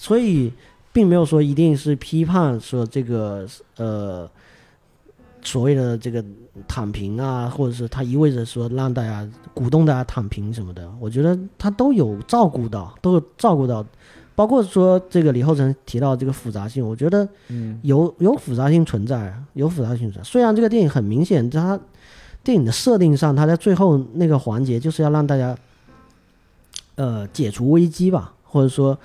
所以并没有说一定是批判说这个呃所谓的这个躺平啊，或者是它意味着说让大家鼓动大家躺平什么的，我觉得它都有照顾到，都有照顾到，包括说这个李厚成提到这个复杂性，我觉得有有复杂性存在，有复杂性存在。虽然这个电影很明显，它电影的设定上，它在最后那个环节就是要让大家呃解除危机吧，或者说。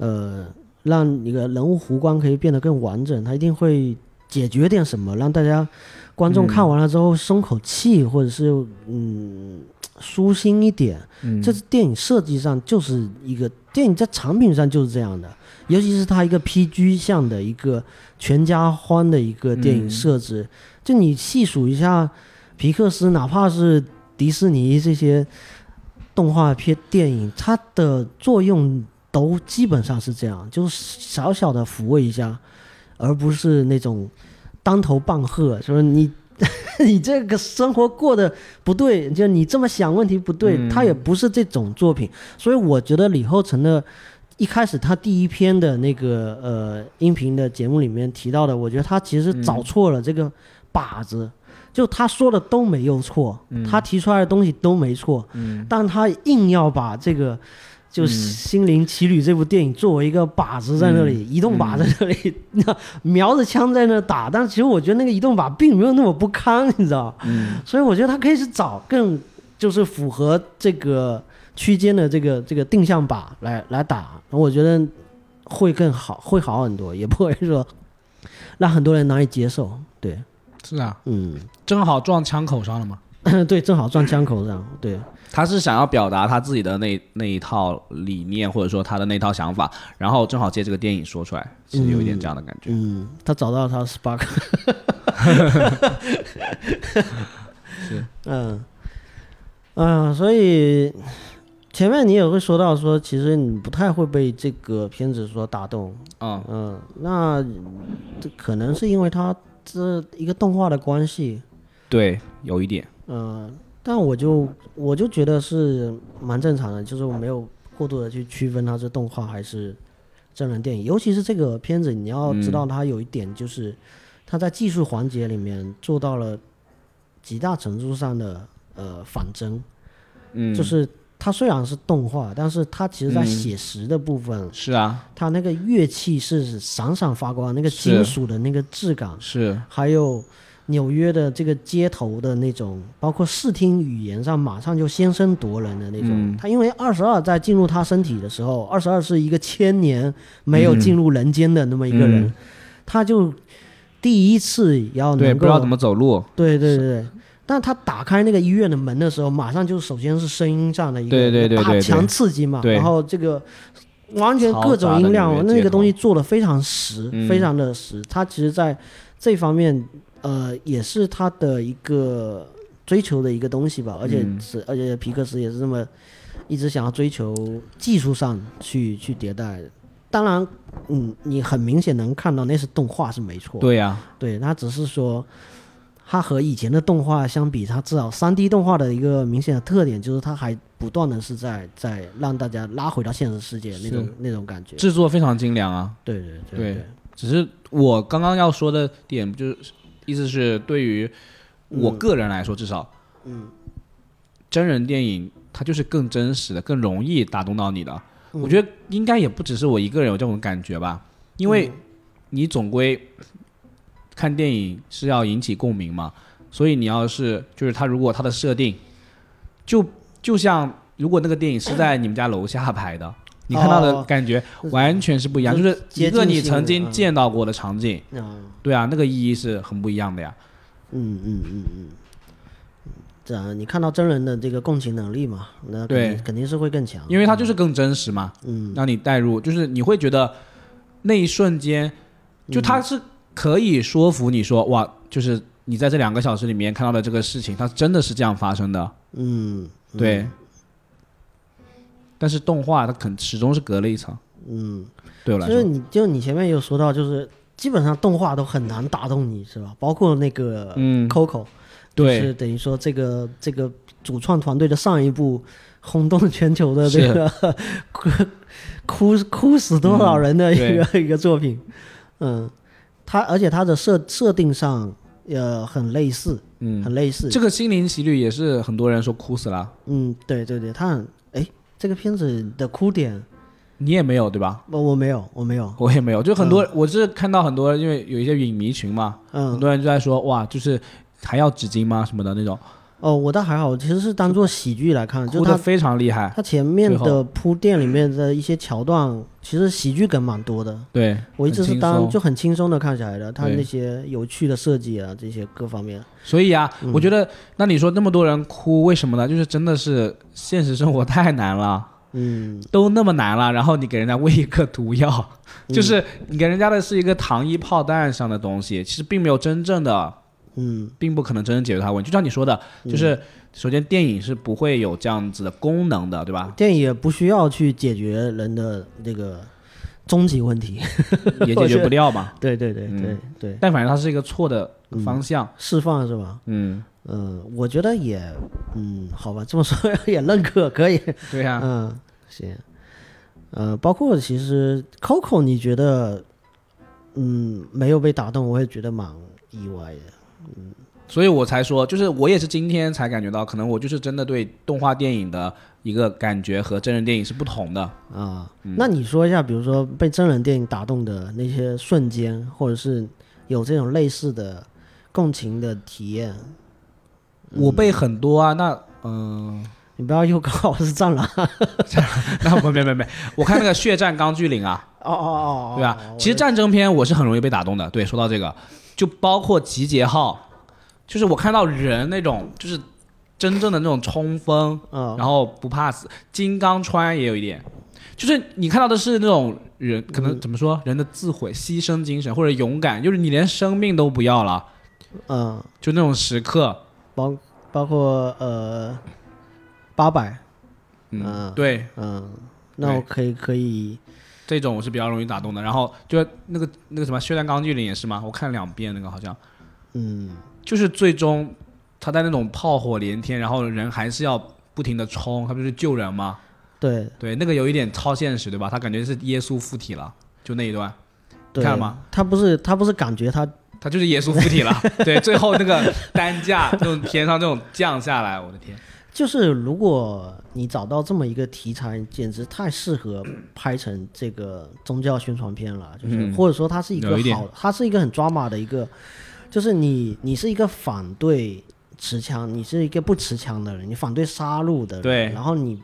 呃，让一个人物弧光可以变得更完整，他一定会解决点什么，让大家观众看完了之后松口气，嗯、或者是嗯舒心一点。嗯、这是电影设计上就是一个电影在产品上就是这样的，尤其是它一个 P G 向的一个全家欢的一个电影设置。嗯、就你细数一下，皮克斯哪怕是迪士尼这些动画片电影，它的作用。都基本上是这样，就是小小的抚慰一下，而不是那种当头棒喝，就是你你这个生活过得不对，就你这么想问题不对、嗯、它也不是这种作品。所以我觉得李厚成的一开始他第一篇的那个呃音频的节目里面提到的，我觉得他其实找错了这个靶子、嗯，就他说的都没有错、嗯、他提出来的东西都没错、嗯、但他硬要把这个就《心灵奇旅》这部电影作为一个靶子在那里、嗯、移动靶在那里、嗯、瞄着枪在那打，但其实我觉得那个移动靶并没有那么不堪，你知道、嗯、所以我觉得他可以是找更就是符合这个区间的这个这个定向靶来来打，我觉得会更好，会好很多，也不会说让很多人难以接受。对，是啊，嗯，正好撞枪口上了嘛。对，正好撞枪口上。对，他是想要表达他自己的那那一套理念，或者说他的那套想法，然后正好借这个电影说出来，其实有一点这样的感觉。嗯，嗯他找到他的 spark。是，嗯，嗯、呃，所以前面你也会说到说，其实你不太会被这个片子所打动。嗯嗯、呃，那可能是因为它这一个动画的关系。对，有一点。嗯、呃，但我就我就觉得是蛮正常的，就是我没有过度的去区分它是动画还是真人电影。尤其是这个片子，你要知道它有一点就是，它在技术环节里面做到了极大程度上的呃仿真。嗯，就是它虽然是动画，但是它其实在写实的部分、嗯、是啊，它那个乐器是闪闪发光，那个金属的那个质感是，还有。纽约的这个街头的那种，包括视听语言上马上就先声夺人的那种、嗯、他因为二十二在进入他身体的时候，二十二是一个千年没有进入人间的那么一个人、嗯、他就第一次要能够对不知道怎么走路，对对对，但他打开那个医院的门的时候，马上就首先是声音上的一个大强刺激嘛，对对对对对，然后这个完全各种音量，那个东西做得非常实、嗯、非常的实，他其实在这方面呃，也是他的一个追求的一个东西吧，而且是、嗯、而且皮克斯也是这么一直想要追求技术上去去迭代。当然嗯，你很明显能看到那是动画是没错，对呀、啊，对，它只是说它和以前的动画相比，它至少 三 D 动画的一个明显的特点就是它还不断的是在在让大家拉回到现实世界那种那种感觉，制作非常精良啊，对对对 对, 对, 对，只是我刚刚要说的点就是意思是对于我个人来说至少嗯，真人电影它就是更真实的，更容易打动到你的。我觉得应该也不只是我一个人有这种感觉吧，因为你总归看电影是要引起共鸣嘛，所以你要是就是他如果他的设定就就像如果那个电影是在你们家楼下拍的，你看到的感觉完全是不一样，就是一个你曾经见到过的场景，对啊，那个意义是很不一样的呀。嗯嗯嗯嗯，你看到真人的这个共情能力嘛，那肯定对肯定是会更强，因为它就是更真实嘛，嗯，让你带入，就是你会觉得那一瞬间就它是可以说服你说、嗯、哇，就是你在这两个小时里面看到的这个事情它真的是这样发生的，嗯，对、嗯、但是动画它肯始终是隔了一层，嗯，对我来说就是你就你前面有说到就是基本上动画都很难打动你是吧，包括那个 Coco、嗯对，就是等于说这个这个主创团队的上一部轰动全球的这个哭哭死多少人的一个、嗯、一个作品，嗯，它而且它的设设定上呃很类似，嗯，很类似。这个心灵奇旅也是很多人说哭死了，嗯，对对对，它很哎这个片子的哭点。你也没有对吧？我没有，我没有，我也没有。就很多，嗯、我是看到很多，因为有一些影迷群嘛，嗯、很多人就在说哇，就是。还要纸巾吗什么的那种？哦，我倒还好，其实是当做喜剧来看，哭得非常厉害。它前面的铺垫里面的一些桥段，其实喜剧梗蛮多的。对，我一直是当就很轻松的看下来的，它那些有趣的设计啊，这些各方面。所以啊，嗯、我觉得那你说那么多人哭，为什么呢？就是真的是现实生活太难了。嗯，都那么难了，然后你给人家喂一个毒药，嗯、就是你给人家的是一个糖衣炮弹上的东西，其实并没有真正的。嗯，并不可能真正解决它问题，就像你说的，就是、嗯、首先电影是不会有这样子的功能的，对吧？电影也不需要去解决人的这个终极问题，也解决不掉嘛。对对对对、嗯、对。但反正它是一个错的方向、嗯、释放是吧？嗯嗯、呃，我觉得也嗯，好吧，这么说也认可，可以。对呀、啊，嗯，行，呃，包括其实 Coco， 你觉得嗯没有被打动，我也觉得蛮意外的。嗯，所以我才说，就是我也是今天才感觉到，可能我就是真的对动画电影的一个感觉和真人电影是不同的啊、嗯。那你说一下，比如说被真人电影打动的那些瞬间，或者是有这种类似的共情的体验？我被很多啊，那嗯、呃，你不要又搞我是战狼，战狼那不没没没，我看那个《血战钢锯岭》啊，哦哦哦，对吧？其实战争片我是很容易被打动的。对，说到这个。就包括集结号，就是我看到人那种就是真正的那种冲锋、嗯、然后不怕死，金刚川也有一点，就是你看到的是那种人可能怎么说、嗯、人的自毁牺牲精神或者勇敢，就是你连生命都不要了，嗯，就那种时刻，包包括呃八百，嗯、呃、对，嗯，那我可以可以这种我是比较容易打动的，然后就那个那个什么《血战钢锯岭》也是吗？我看两遍那个好像，嗯，就是最终他在那种炮火连天，然后人还是要不停的冲，他不是救人吗？对对，那个有一点超现实，对吧？他感觉是耶稣附体了，就那一段，你看了吗？他不是他不是感觉他他就是耶稣附体了，对，最后那个担架那种天上这种降下来，我的天。就是如果你找到这么一个题材，简直太适合拍成这个宗教宣传片了，就是、嗯、或者说它是一个好，它是一个很drama的一个，就是你你是一个反对持枪，你是一个不持枪的人，你反对杀戮的人，对，然后你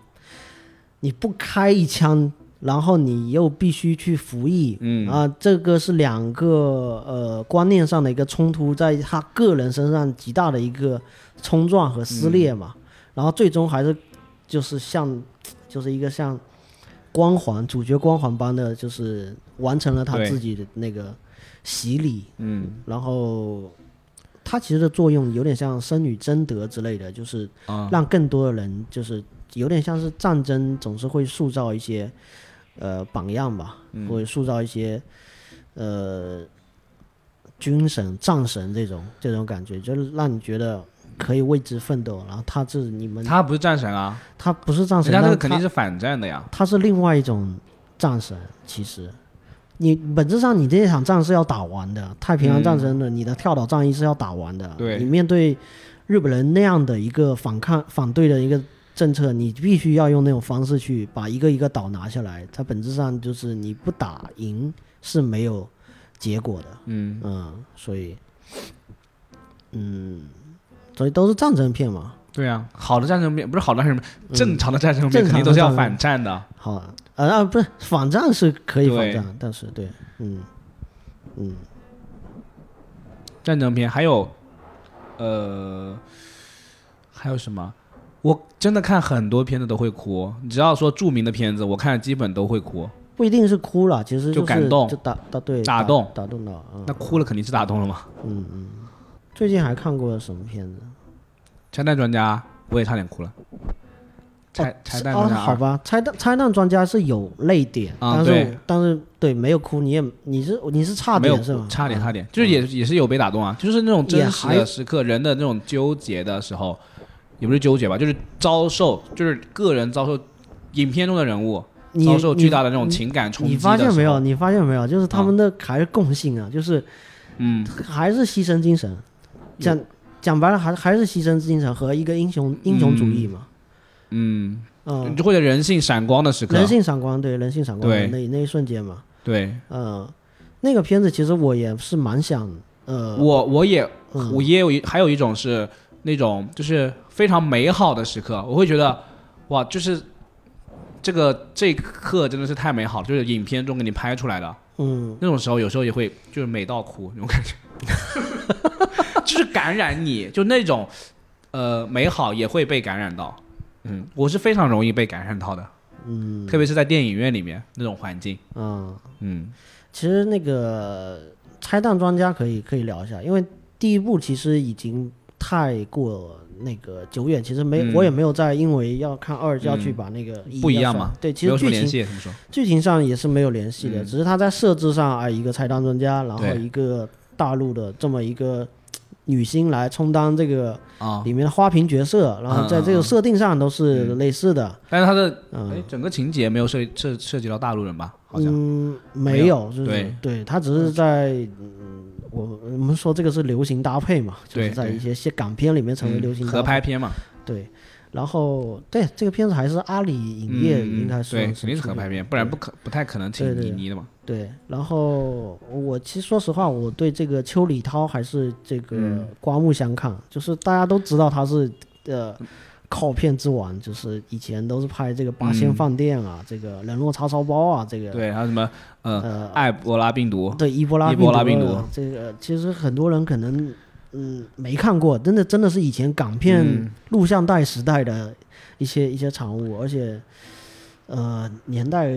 你不开一枪，然后你又必须去服役，嗯啊、呃，这个是两个呃观念上的一个冲突，在他个人身上极大的一个冲撞和撕裂嘛。嗯，然后最终还是就是像就是一个像光环主角光环般的，就是完成了他自己的那个洗礼，嗯，然后他其实的作用有点像僧侣贞德之类的，就是让更多的人就是有点像是战争总是会塑造一些呃榜样吧，或者塑造一些呃军神战神这种这种感觉，就是让你觉得可以为之奋斗。然后他是你们，他不是战神啊，他不是战神，人家这肯定是反战的呀，他是另外一种战神。其实你本质上你这场战是要打完的，太平洋战争的、嗯、你的跳岛战役是要打完的。对，你面对日本人那样的一个反抗反对的一个政策，你必须要用那种方式去把一个一个岛拿下来，它本质上就是你不打赢是没有结果的。嗯嗯，所以嗯所以都是战争片嘛。对啊，好的战争片不是好的战争片、嗯、正常的战争片肯定都是要反战的。好啊，啊不是反战是可以反战，但是对，嗯嗯，战争片还有呃还有什么？我真的看很多片子都会哭，只要说著名的片子，我看基本都会哭。不一定是哭了，其实 就, 就感动，就打打对打动打动了、嗯。那哭了肯定是打动了嘛。嗯嗯。最近还看过什么片子？拆弹专家，我也差点哭了。拆、哦、拆弹专家、哦，好吧，拆弹拆弹专家是有泪点，啊、但是但是对没有哭，你也你是你是差点是吗？差点差点，就是也、嗯、也是有被打动啊，就是那种真实的时刻，人的那种纠结的时候，也不是纠结吧，就是遭受，就是个人遭受，影片中的人物遭受巨大的那种情感冲击的时候。你发现没有？你发现没有？就是他们的还是共性啊，嗯、就是嗯，还是牺牲精神，讲讲白了还还是牺牲精神和一个英雄英雄主义嘛。嗯嗯嗯，或者人性闪光的时刻，人性闪光，对，人性闪光的那那一瞬间嘛。对，呃，那个片子其实我也是蛮想，呃，我我也、嗯、我也有一还有一种是那种就是非常美好的时刻，我会觉得哇，就是这个这一刻真的是太美好了，就是影片中给你拍出来的，嗯，那种时候有时候也会就是美到哭那种感觉，就是感染你，就那种呃美好也会被感染到。嗯，我是非常容易被感染到的，嗯，特别是在电影院里面那种环境，嗯嗯，其实那个拆弹专家可以可以聊一下，因为第一部其实已经太过那个久远，其实没、嗯、我也没有在因为要看二就要去把那个、嗯、不一样嘛，对，其实剧情剧情上也是没有联系的，嗯、只是他在设置上啊，一个拆弹专家，然后一个大陆的这么一个。女星来充当这个里面的花瓶角色、哦、然后在这个设定上都是类似的、嗯嗯、但是它的、嗯、整个情节没有 涉, 涉, 涉及到大陆人吧好像、嗯、没有就是对对它只是在、嗯、我, 我们说这个是流行搭配嘛，就是在一 些, 些港片里面成为流行搭配、嗯、合拍片嘛，对，然后对这个片子还是阿里影业应该是、嗯、对肯定是合拍片，不然 不, 可不太可能请倪妮的嘛，对，然后我其实说实话，我对这个邱礼涛还是这个刮目相看、嗯、就是大家都知道他是呃靠片之王，就是以前都是拍这个八仙饭店啊、嗯、这个人肉叉烧包啊，这个对还有什么 呃, 呃埃博拉病毒，对伊波拉病 毒, 拉病毒、呃、这个其实很多人可能嗯没看过，真的真的是以前港片录像带时代的一些、嗯、一些产物，而且呃年代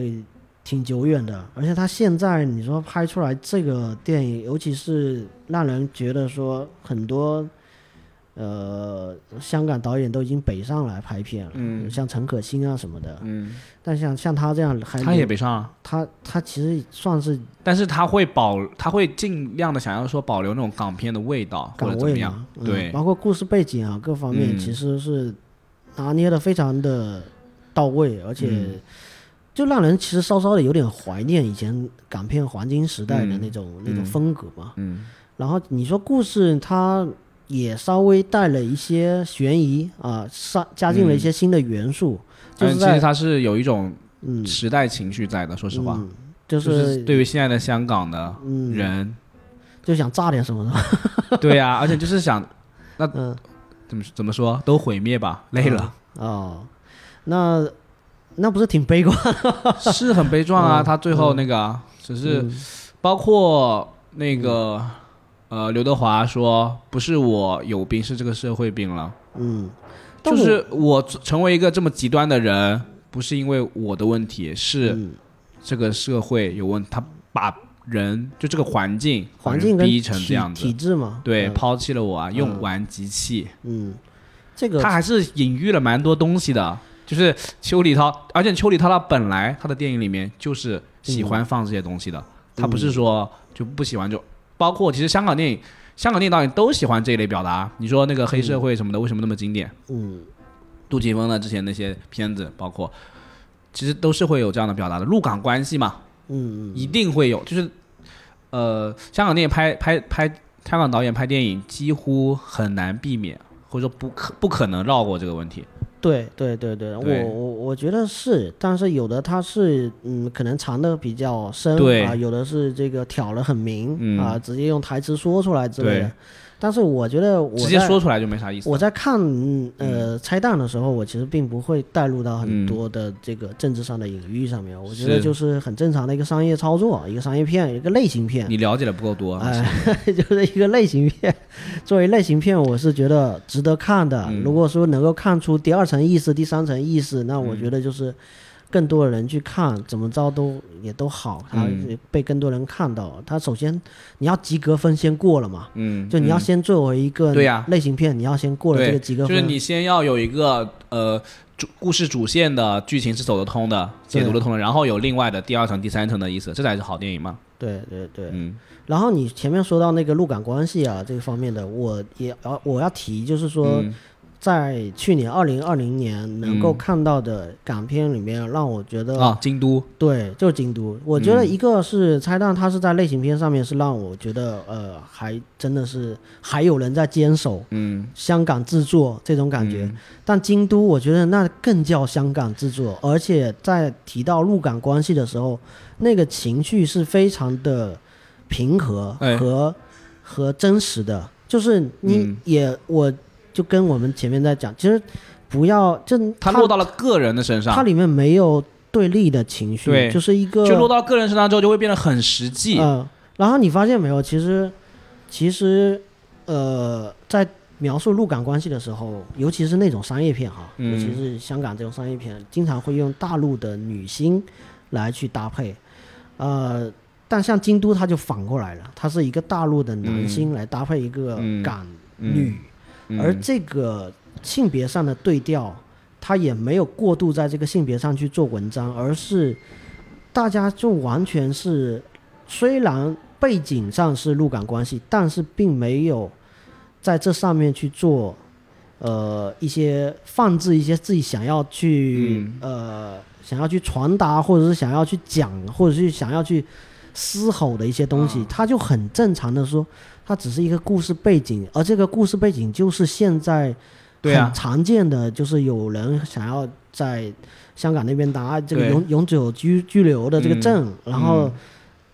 挺久远的，而且他现在你说拍出来这个电影，尤其是让人觉得说很多呃香港导演都已经北上来拍片了，嗯，像陈可辛啊什么的，嗯，但像像他这样还他也北上啊，他他其实算是，但是他会保他会尽量的想要说保留那种港片的味道或者怎么样、嗯、对，包括故事背景啊各方面、嗯、其实是拿捏的非常的到位，而且、嗯就让人其实稍稍的有点怀念以前港片黄金时代的那种、嗯、那种风格嘛、嗯嗯、然后你说故事它也稍微带了一些悬疑啊、呃，加进了一些新的元素、嗯就是、其实它是有一种时代情绪在的、嗯、说实话、嗯就是、就是对于现在的香港的人、嗯、就想炸点什么的对啊，而且就是想那、嗯、怎么怎么说都毁灭吧累了、嗯、哦，那那不是挺悲观是很悲壮啊、嗯、他最后那个、嗯、只是包括那个、嗯、呃刘德华说不是我有病是这个社会病了，嗯，就是我成为一个这么极端的人不是因为我的问题，是这个社会有问题，他把人就这个环境环境逼成这样子，体制嘛，对、嗯、抛弃了我啊，用完即弃，嗯，这个他还是隐喻了蛮多东西的，就是邱礼涛，而且邱礼涛他本来他的电影里面就是喜欢放这些东西的，嗯、他不是说就不喜欢就，包括其实香港电影，香港电影导演都喜欢这一类表达。你说那个黑社会什么的，嗯、为什么那么经典？嗯，杜琪峰的之前那些片子，包括其实都是会有这样的表达的。陆港关系嘛，嗯，一定会有，就是呃，香港电影拍拍拍，香港导演拍电影几乎很难避免，或者说不可不可能绕过这个问题。对对对对，对我我我觉得是，但是有的它是嗯，可能藏的比较深啊，有的是这个挑了很明、嗯、啊，直接用台词说出来之类的。但是我觉得我直接说出来就没啥意思。我在看呃拆弹的时候，我其实并不会带入到很多的这个政治上的隐喻上面、嗯。我觉得就是很正常的一个商业操作，一个商业片，一个类型片。你了解的不够多、啊呃，就是一个类型片。作为类型片，我是觉得值得看的。嗯、如果说能够看出第二层意识、第三层意识，那我觉得就是更多的人去看，怎么着都也都好，它被更多人看到。它首先你要及格分先过了嘛，嗯，就你要先作为一个类型片，嗯、你要先过了这个及格分，就是你先要有一个呃故事主线的剧情是走得通的，解读得通的，然后有另外的第二层、第三层的意思，这才是好电影嘛。对对对，嗯。然后你前面说到那个陆港关系啊这个方面的，我也我要提就是说。嗯在去年二零二零年能够看到的港片里面，让我觉得啊，京都对，就是京都。我觉得一个是拆弹，它是在类型片上面是让我觉得呃，还真的是还有人在坚守，嗯，香港制作这种感觉。嗯、但京都，我觉得那更叫香港制作，而且在提到陆港关系的时候，那个情绪是非常的平和和、哎、和真实的，就是你也、嗯、我。就跟我们前面在讲，其实不要这它落到了个人的身上，它里面没有对立的情绪，对，就是一个就落到个人身上之后就会变得很实际。嗯、呃，然后你发现没有，其实其实呃，在描述陆港关系的时候，尤其是那种商业片哈、嗯，尤其是香港这种商业片，经常会用大陆的女星来去搭配，呃。但像京都，它就反过来了，它是一个大陆的男星来搭配一个港女。嗯嗯而这个性别上的对调，它也没有过度在这个性别上去做文章，而是大家就完全是，虽然背景上是陆港关系，但是并没有在这上面去做呃一些放置一些自己想要去、嗯、呃想要去传达，或者是想要去讲，或者是想要去嘶吼的一些东西，它就很正常的说。它只是一个故事背景，而这个故事背景就是现在很常见的，就是有人想要在香港那边拿这个 永, 永久居居留的这个证、嗯，然后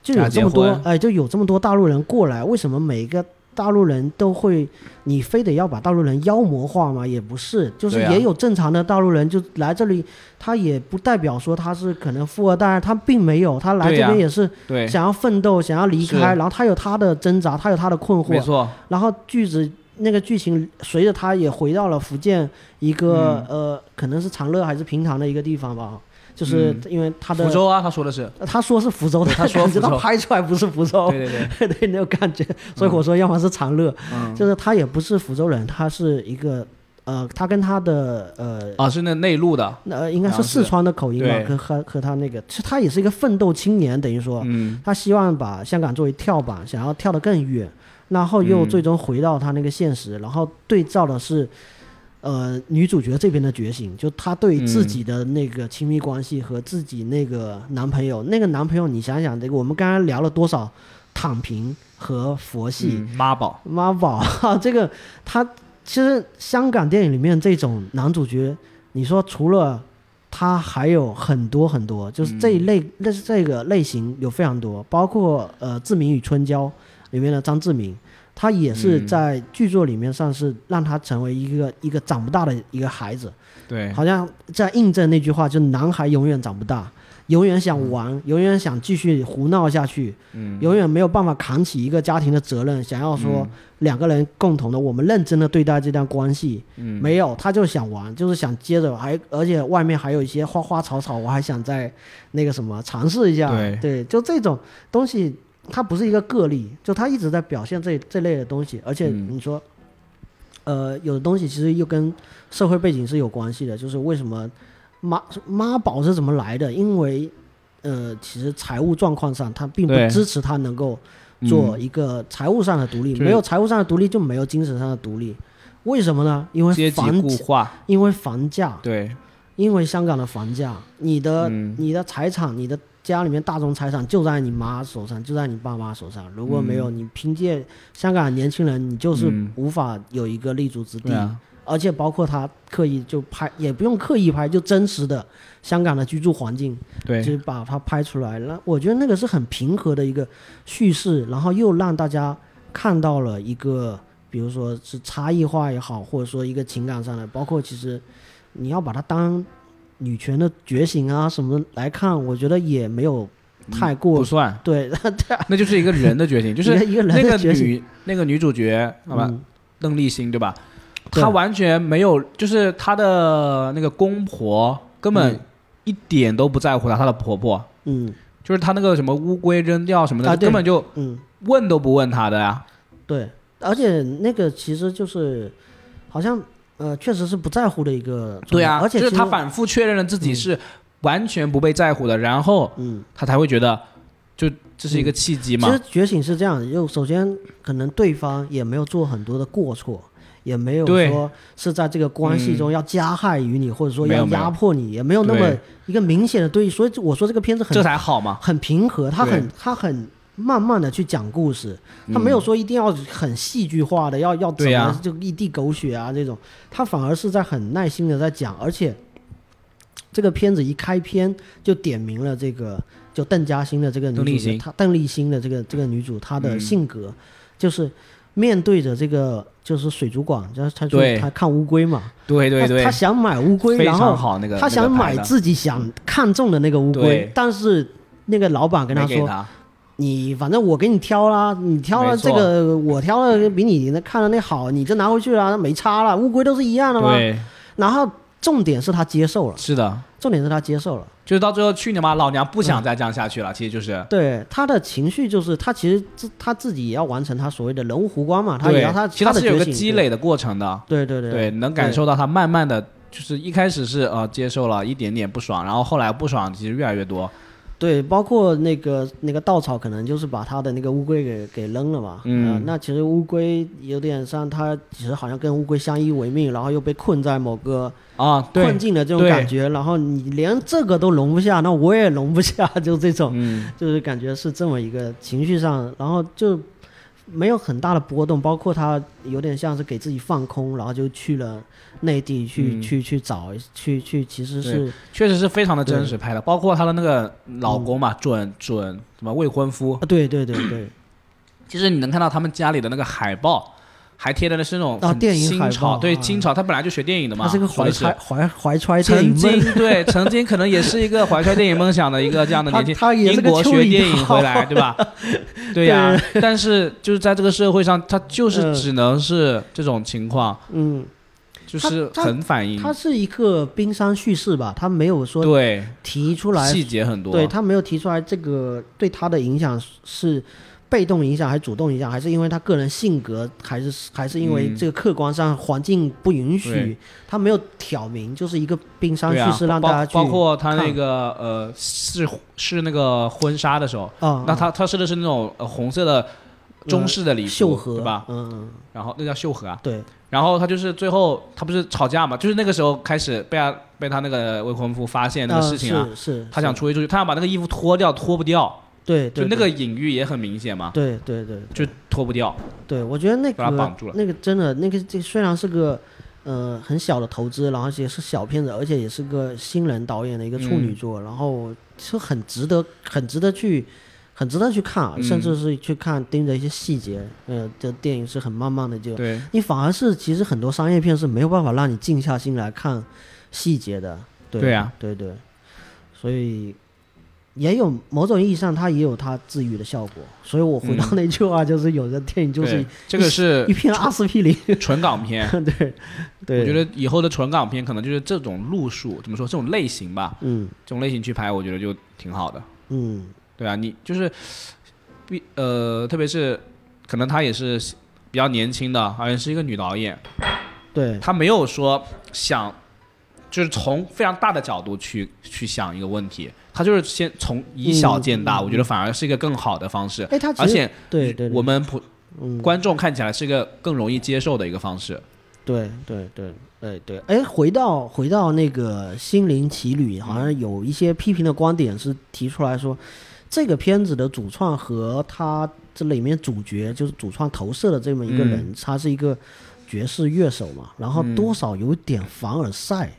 就有这么多，哎，就有这么多大陆人过来，为什么每一个大陆人都会，你非得要把大陆人妖魔化吗？也不是，就是也有正常的大陆人就来这里，他也不代表说他是可能富二代，他并没有，他来这边也是想要奋斗、啊、想要离开，然后他有他的挣扎，他有他的困惑，没错。然后句子那个剧情随着他也回到了福建一个、嗯、呃，可能是长乐还是平潭的一个地方吧，就是因为他的、嗯、福州啊，他说的是，他说是福州的，他说福州，他拍出来不是福州，对对对，对那种感觉。所以我说，要么是长乐、嗯，就是他也不是福州人，他是一个呃，他跟他的呃啊是那内陆的，呃应该是四川的口音吧，和和和他那个，他也是一个奋斗青年，等于说、嗯，他希望把香港作为跳板，想要跳得更远，然后又最终回到他那个现实，嗯、然后对照的是。呃，女主角这边的觉醒，就她对自己的那个亲密关系和自己那个男朋友，嗯、那个男朋友，你想想这个，我们刚刚聊了多少躺平和佛系、嗯、妈宝妈宝、啊、这个她其实香港电影里面这种男主角，你说除了他还有很多很多，就是这一类、嗯、这个类型有非常多，包括呃《志明与春娇》里面的张志明。他也是在剧作里面上是让他成为一个、嗯、一个长不大的一个孩子，对，好像在印证那句话，就男孩永远长不大，永远想玩、嗯、永远想继续胡闹下去、嗯、永远没有办法扛起一个家庭的责任，想要说两个人共同的、嗯、我们认真的对待这段关系、嗯、没有，他就想玩，就是想接着还，而且外面还有一些花花草草，我还想再那个什么尝试一下， 对, 对就这种东西它不是一个个例，就它一直在表现这这类的东西，而且你说、嗯，呃，有的东西其实又跟社会背景是有关系的，就是为什么，妈妈宝是怎么来的？因为呃，其实财务状况上他并不支持他能够做一个财务上的独立，嗯、没有财务上的独立就没有精神上的独立。为什么呢？因为房固化，因为房价，对，因为香港的房价，你的、嗯、你的财产，你的家里面大宗财产就在你妈手上，就在你爸妈手上。如果没有、嗯、你凭借香港的年轻人，你就是无法有一个立足之地。嗯啊，而且包括他刻意就拍，也不用刻意拍，就真实的香港的居住环境，对，就把它拍出来了。我觉得那个是很平和的一个叙事，然后又让大家看到了一个，比如说是差异化也好，或者说一个情感上的，包括其实你要把它当女权的觉醒啊什么来看，我觉得也没有太过、嗯、不算，对，那就是一个人的觉醒，就是一个人的觉醒。那个女主角，好吧，嗯、邓丽欣对吧？他完全没有，就是他的那个公婆根本一点都不在乎他，他的婆婆，嗯，就是他那个什么乌龟扔掉什么的，啊、根本就问都不问他的呀、啊。对，而且那个其实就是好像呃，确实是不在乎的一个。对啊，而且就是他反复确认了自己是完全不被在乎的，嗯、然后嗯，他才会觉得就这是一个契机嘛。嗯、其实觉醒是这样，就首先可能对方也没有做很多的过错。也没有说是在这个关系中要加害于你、嗯、或者说要压迫你，没有没有也没有那么一个明显的对立，所以我说这个片子很这才好嘛，很平和，它很它很慢慢的去讲故事，它没有说一定要很戏剧化的、嗯、要要怎么就一地狗血啊这种，它反而是在很耐心的在讲，而且这个片子一开篇就点明了这个就邓嘉欣的这个女主，她邓丽欣的这个这个女主她的性格、嗯、就是面对着这个就是水族馆，他说他看乌龟嘛，对对对， 他, 他想买乌龟，非常好，那个他想买自己想看中的那个乌龟，但是那个老板跟他说，他你反正我给你挑啦，你挑了这个我挑了比你看的那好，你就拿回去了，没差了，乌龟都是一样的嘛。然后重点是他接受了，是的，重点是他接受了，就是到最后去你妈，老娘不想再这样下去了、嗯、其实就是对他的情绪，就是他其实他自己也要完成他所谓的人物弧光嘛，他也要他其实他是有个积累的过程的，对对 对, 对, 对, 对能感受到他慢慢的就是一开始是呃接受了一点点不爽，然后后来不爽其实越来越多，对，包括那个那个稻草可能就是把他的那个乌龟给给扔了嘛，嗯、呃，那其实乌龟有点像他其实好像跟乌龟相依为命，然后又被困在某个啊困境的这种感觉，然后你连这个都容不下，那我也容不下，就这种、嗯，就是感觉是这么一个情绪上，然后就没有很大的波动，包括他有点像是给自己放空，然后就去了内地去、嗯、去去找去去，其实是确实是非常的真实拍的，包括他的那个老公嘛，嗯、准准什么未婚夫、啊，对对对对。其实你能看到他们家里的那个海报，还贴的是那种很清朝、啊、对清朝、啊，他本来就学电影的嘛，他是个怀揣怀怀揣电影梦，对，曾经可能也是一个怀揣电影梦想的一个这样的年纪，他英国学电影回来，对吧？对呀、啊，但是就是在这个社会上，他就是只能是这种情况，嗯。就是很反映，它是一个冰山叙事吧，它没有说对提出来细节很多，对它没有提出来这个对它的影响是被动影响还是主动影响，还是因为他个人性格，还是还是因为这个客观上环境不允许，他、嗯、没有挑明，就是一个冰山叙事让大家去、啊、包, 包括他那个呃是是那个婚纱的时候，嗯、那他他是的是那种、呃、红色的中式的礼服、嗯、秀禾对吧？嗯，然后那叫秀禾啊，对。然后他就是最后他不是吵架嘛，就是那个时候开始被他被他那个未婚夫发现那个事情啊，呃、是是，他想出去出去，他想把那个衣服脱掉，脱不掉，对，对，就那个隐喻也很明显嘛，对对 对, 对，就脱不掉。对，我觉得那个绑住了那个真的那个这虽然是个呃很小的投资，然后也是小片子，而且也是个新人导演的一个处女作，嗯、然后是很值得很值得去。很值得去看、啊，甚至是去看盯着一些细节，嗯、呃，这电影是很慢慢的就，你反而是其实很多商业片是没有办法让你静下心来看细节的，对对啊，对对，所以也有某种意义上它也有它治愈的效果，所以我回到那句话，就是有的电影就是这个是一片阿司匹林纯港片，对对，我觉得以后的纯港片可能就是这种路数，怎么说这种类型吧，嗯，这种类型去拍，我觉得就挺好的，嗯。对啊，你就是，呃，特别是可能她也是比较年轻的，好像是一个女导演，对，她没有说想就是从非常大的角度去去想一个问题，他就是先从以小见大、嗯、我觉得反而是一个更好的方式、哎、而且对对对我们普、嗯、观众看起来是一个更容易接受的一个方式。对对对对对，哎，回到回到那个心灵奇旅，好像有一些批评的观点是提出来说，这个片子的主创和他这里面主角就是主创投射的这么一个人、嗯、他是一个爵士乐手嘛，然后多少有点凡尔赛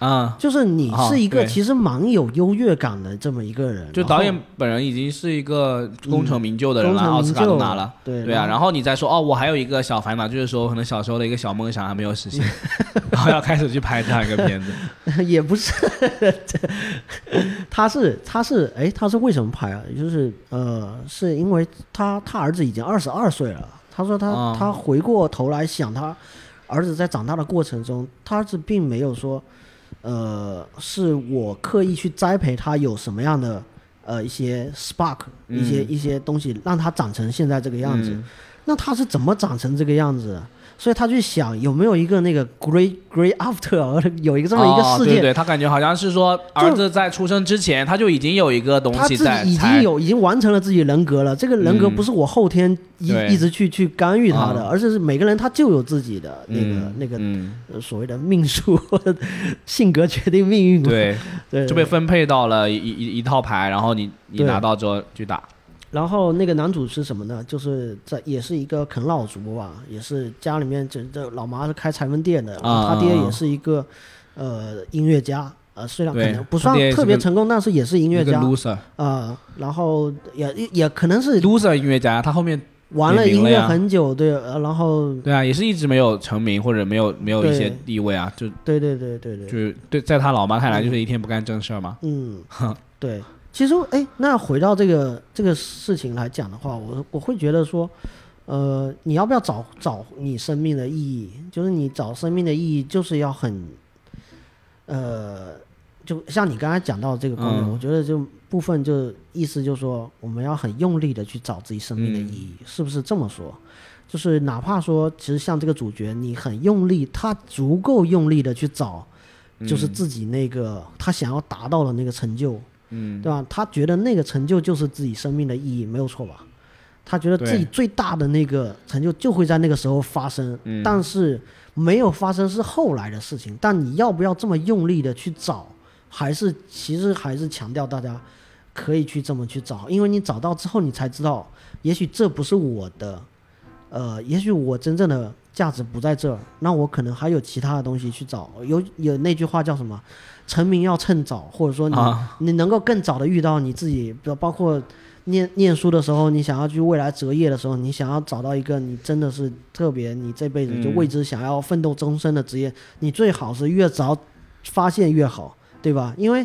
啊、嗯，就是你是一个其实蛮有优越感的这么一个人，就导演本人已经是一个功成名就的人了，嗯、奥斯卡都拿了，对对啊，然后你再说哦，我还有一个小烦恼，就是说可能小时候的一个小梦想还没有实现，然后要开始去拍这样一个片子，也不是，他是他是哎他是为什么拍啊？就是呃是因为他他儿子已经二十二岁了，他说他、嗯、他回过头来想他儿子在长大的过程中，他儿子并没有说。呃，是我刻意去栽培他有什么样的呃一些 spark， 一些、嗯、一些东西让他长成现在这个样子、嗯。那他是怎么长成这个样子？所以他去想有没有一个那个 great great after， 有一个这么一个世界。哦、对对，他感觉好像是说儿子在出生之前他就已经有一个东西在，他自己已经有已经完成了自己人格了。这个人格不是我后天一、嗯、一直去去干预他的、嗯，而是每个人他就有自己的那个、嗯、那个、嗯、所谓的命数，性格决定命运。对，对，就被分配到了一一一套牌，然后你你拿到之后去打。然后那个男主是什么呢？就是在也是一个啃老族吧，也是家里面这这老妈是开裁缝店的，然后他爹也是一个、嗯、呃音乐家，呃虽然可能不算特别成功，但是也是音乐家。loser 啊、呃，然后也也可能是 loser 音乐家，他后面玩了音乐很久，对，然后对啊，也是一直没有成名或者没有没有一些地位啊，就对对对对对，就是对，在他老妈看来就是一天不干正事嘛。嗯，对。其实，哎，那回到这个这个事情来讲的话，我我会觉得说，呃，你要不要找找你生命的意义？就是你找生命的意义，就是要很，呃，就像你刚才讲到这个观点、嗯，我觉得就部分就意思就是说，我们要很用力的去找自己生命的意义、嗯，是不是这么说？就是哪怕说，其实像这个主角，你很用力，他足够用力的去找，就是自己那个、嗯、他想要达到的那个成就。嗯，对吧？他觉得那个成就就是自己生命的意义，没有错吧？他觉得自己最大的那个成就就会在那个时候发生，嗯、但是没有发生是后来的事情。但你要不要这么用力的去找？还是其实还是强调大家可以去这么去找，因为你找到之后，你才知道，也许这不是我的，呃，也许我真正的价值不在这儿，那我可能还有其他的东西去找。有有那句话叫什么？成名要趁早，或者说你、啊、你能够更早的遇到你自己，包括念念书的时候，你想要去未来择业的时候，你想要找到一个你真的是特别，你这辈子就为之想要奋斗终身的职业、嗯，你最好是越早发现越好，对吧？因为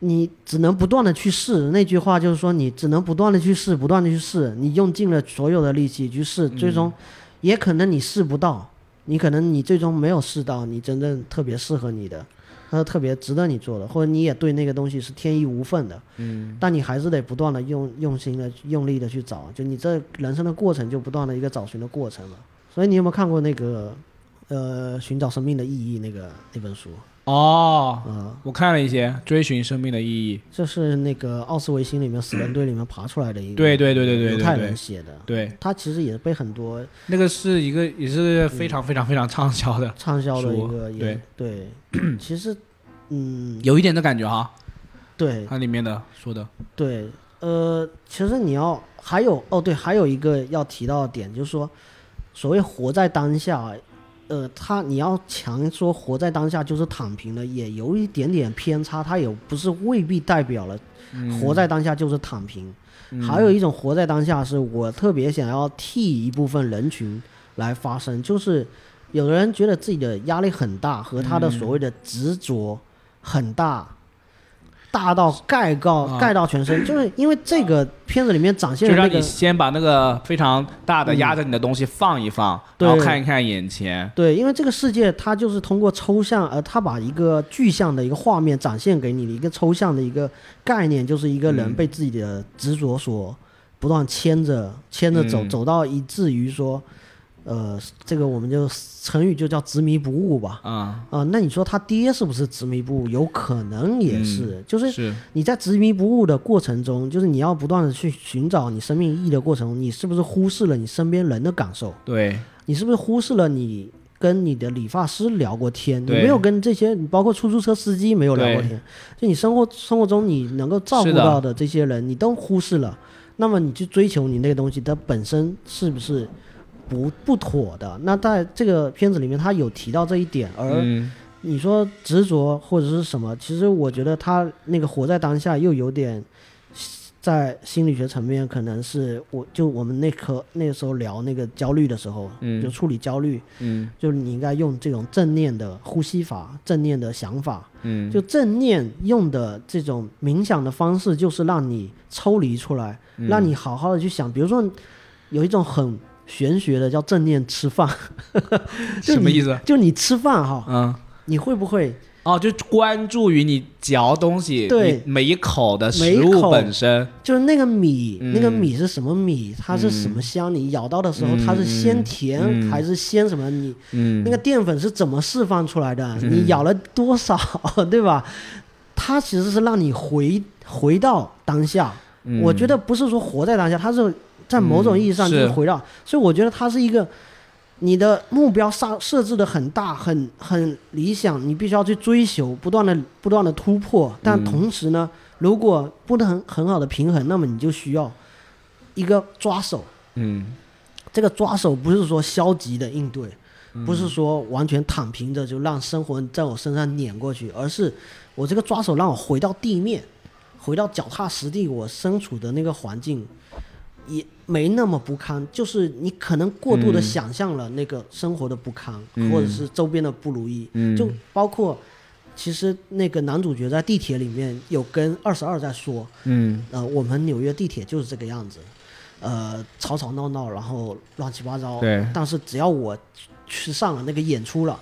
你只能不断的去试，那句话就是说你只能不断的去试，不断的去试，你用尽了所有的力气去试，最终也可能你试不到，你可能你最终没有试到你真正特别适合你的。它特别值得你做的，或者你也对那个东西是天衣无缝的，嗯，但你还是得不断的用用心的用力的去找，就你这人生的过程就不断的一个找寻的过程了。所以你有没有看过那个呃《寻找生命的意义》那个那本书？哦、呃，我看了一些《追寻生命的意义》，这是那个奥斯维辛里面死人堆里面爬出来的一个，对对对对对，犹太人写的，对，他其实也被很多那个是一个也是非常非常非常畅销的、嗯、畅销的一个，对对，其实嗯有一点的感觉哈，对，它里面的说的，对，呃，其实你要还有哦对，还有一个要提到的点就是说，所谓活在当下。呃，他你要强说活在当下就是躺平了，也有一点点偏差，他也不是未必代表了、嗯、活在当下就是躺平、嗯、还有一种活在当下是我特别想要替一部分人群来发声，就是有的人觉得自己的压力很大和他的所谓的执着很大、嗯、大到盖到、啊、盖到全身，就是因为这个片子里面展现的、那个、就让你先把那个非常大的压着你的东西放一放、嗯、然后看一看眼前，对，因为这个世界它就是通过抽象，而它把一个具象的一个画面展现给你的一个抽象的一个概念，就是一个人被自己的执着所不断牵着牵着走、嗯、走到以至于说呃，这个我们就成语就叫执迷不悟吧。啊、嗯、啊、呃，那你说他爹是不是执迷不悟？有可能也是，嗯、就是你在执迷不悟的过程中，就是你要不断的去寻找你生命意义的过程中，你是不是忽视了你身边人的感受？对，你是不是忽视了你跟你的理发师聊过天？你没有跟这些，包括出租车司机没有聊过天，就你生活生活中你能够照顾到的这些人，你都忽视了。那么你去追求你那个东西，它本身是不是？不不妥的。那在这个片子里面他有提到这一点，而你说执着或者是什么，其实我觉得他那个活在当下又有点在心理学层面，可能是我就我们那刻那个时候聊那个焦虑的时候、嗯、就处理焦虑，嗯，就是你应该用这种正念的呼吸法，正念的想法，嗯，就正念用的这种冥想的方式，就是让你抽离出来、嗯、让你好好的去想。比如说有一种很玄学的叫正念吃饭什么意思？就你吃饭哈、嗯，你会不会哦？就关注于你嚼东西，对每一口的食物本身，就是那个米、嗯，那个米是什么米？它是什么香？嗯、你咬到的时候，它是先甜、嗯、还是先什么？你、嗯、那个淀粉是怎么释放出来的？嗯、你咬了多少，对吧？它其实是让你回回到当下、嗯。我觉得不是说活在当下，它是。在某种意义上就是回到、嗯、所以我觉得它是一个你的目标设置的很大很很理想，你必须要去追求，不断的不断的突破，但同时呢、嗯、如果不能 很, 很好的平衡，那么你就需要一个抓手。嗯，这个抓手不是说消极的应对、嗯、不是说完全躺平着就让生活在我身上碾过去，而是我这个抓手让我回到地面，回到脚踏实地，我身处的那个环境也没那么不堪，就是你可能过度的想象了那个生活的不堪、嗯、或者是周边的不如意、嗯、就包括其实那个男主角在地铁里面有跟二十二在说，嗯，呃，我们纽约地铁就是这个样子，呃，吵吵闹闹，然后乱七八糟，对，但是只要我去上了那个演出了，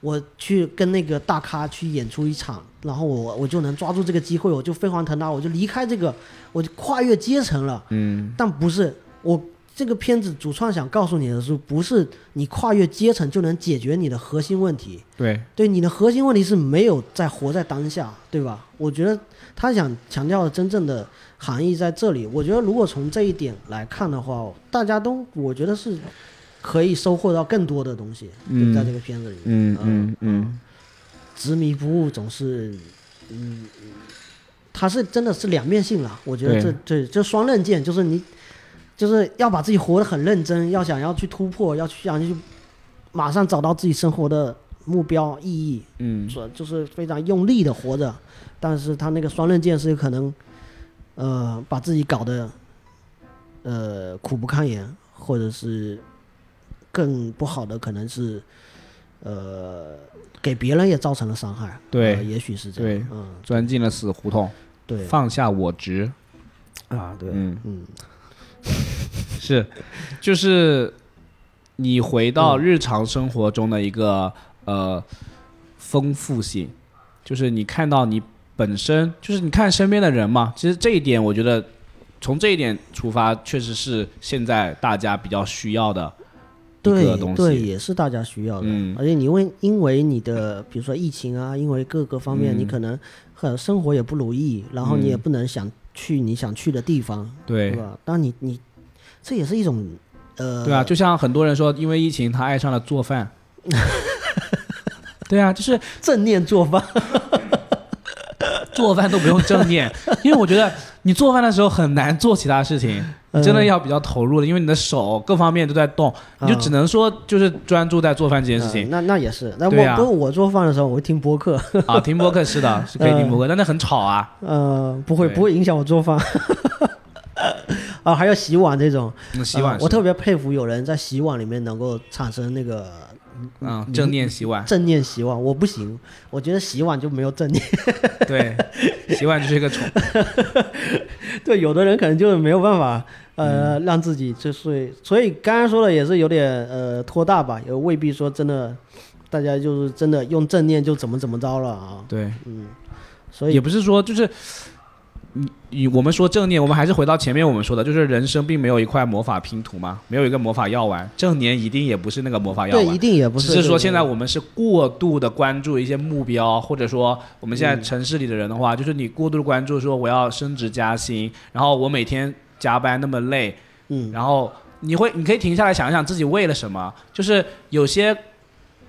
我去跟那个大咖去演出一场，然后我我就能抓住这个机会，我就飞黄腾达，我就离开这个，我就跨越阶层了。嗯，但不是我这个片子主创想告诉你的是，不是你跨越阶层就能解决你的核心问题。对对，你的核心问题是没有在活在当下，对吧？我觉得他想强调的真正的含义在这里。我觉得如果从这一点来看的话，大家都我觉得是。可以收获到更多的东西，嗯、就在这个片子里面。嗯嗯嗯，执迷不悟总是，嗯，它是真的是两面性了。我觉得这这这双刃剑，就是你就是要把自己活得很认真，要想要去突破，要去想去马上找到自己生活的目标意义。嗯，就是非常用力的活着，但是他那个双刃剑是可能，呃，把自己搞得呃苦不堪言，或者是。更不好的可能是，呃，给别人也造成了伤害。对，呃、也许是这样。对，嗯，钻进了死胡同。对，放下我执。啊，对，嗯嗯，是，就是你回到日常生活中的一个、嗯、呃丰富性，就是你看到你本身，就是你看身边的人嘛。其实这一点，我觉得从这一点出发，确实是现在大家比较需要的。对对，也是大家需要的、嗯、而且你问因为你的比如说疫情啊，因为各个方面你可能、嗯、生活也不如意，然后你也不能想去你想去的地方，对、嗯、吧？当你你这也是一种呃对啊，就像很多人说因为疫情他爱上了做饭对啊，就是正念做饭做饭都不用正念因为我觉得你做饭的时候很难做其他事情，你真的要比较投入的，因为你的手各方面都在动、嗯、你就只能说就是专注在做饭这件事情、嗯、那那也是那我、啊、不过我做饭的时候我会听播客啊，听播客是的，是可以听播客、嗯、但那很吵啊。呃，不会不会影响我做饭啊，还有洗碗这种、嗯、洗碗、呃、我特别佩服有人在洗碗里面能够产生那个嗯，正念洗碗，正念洗碗，我不行，我觉得洗碗就没有正念。对，洗碗就是一个宠。对，有的人可能就是没有办法，呃，嗯、让自己就是，所以刚刚说的也是有点呃拖大吧，也未必说真的，大家就是真的用正念就怎么怎么着了啊。对，嗯，所以也不是说就是你我们说正念，我们还是回到前面我们说的，就是人生并没有一块魔法拼图嘛，没有一个魔法药丸，正念一定也不是那个魔法药丸，对，一定也不是，只是说现在我们是过度的关注一些目标，或者说我们现在城市里的人的话、嗯、就是你过度的关注说我要升职加薪，然后我每天加班那么累，嗯，然后你会你可以停下来想一想自己为了什么，就是有些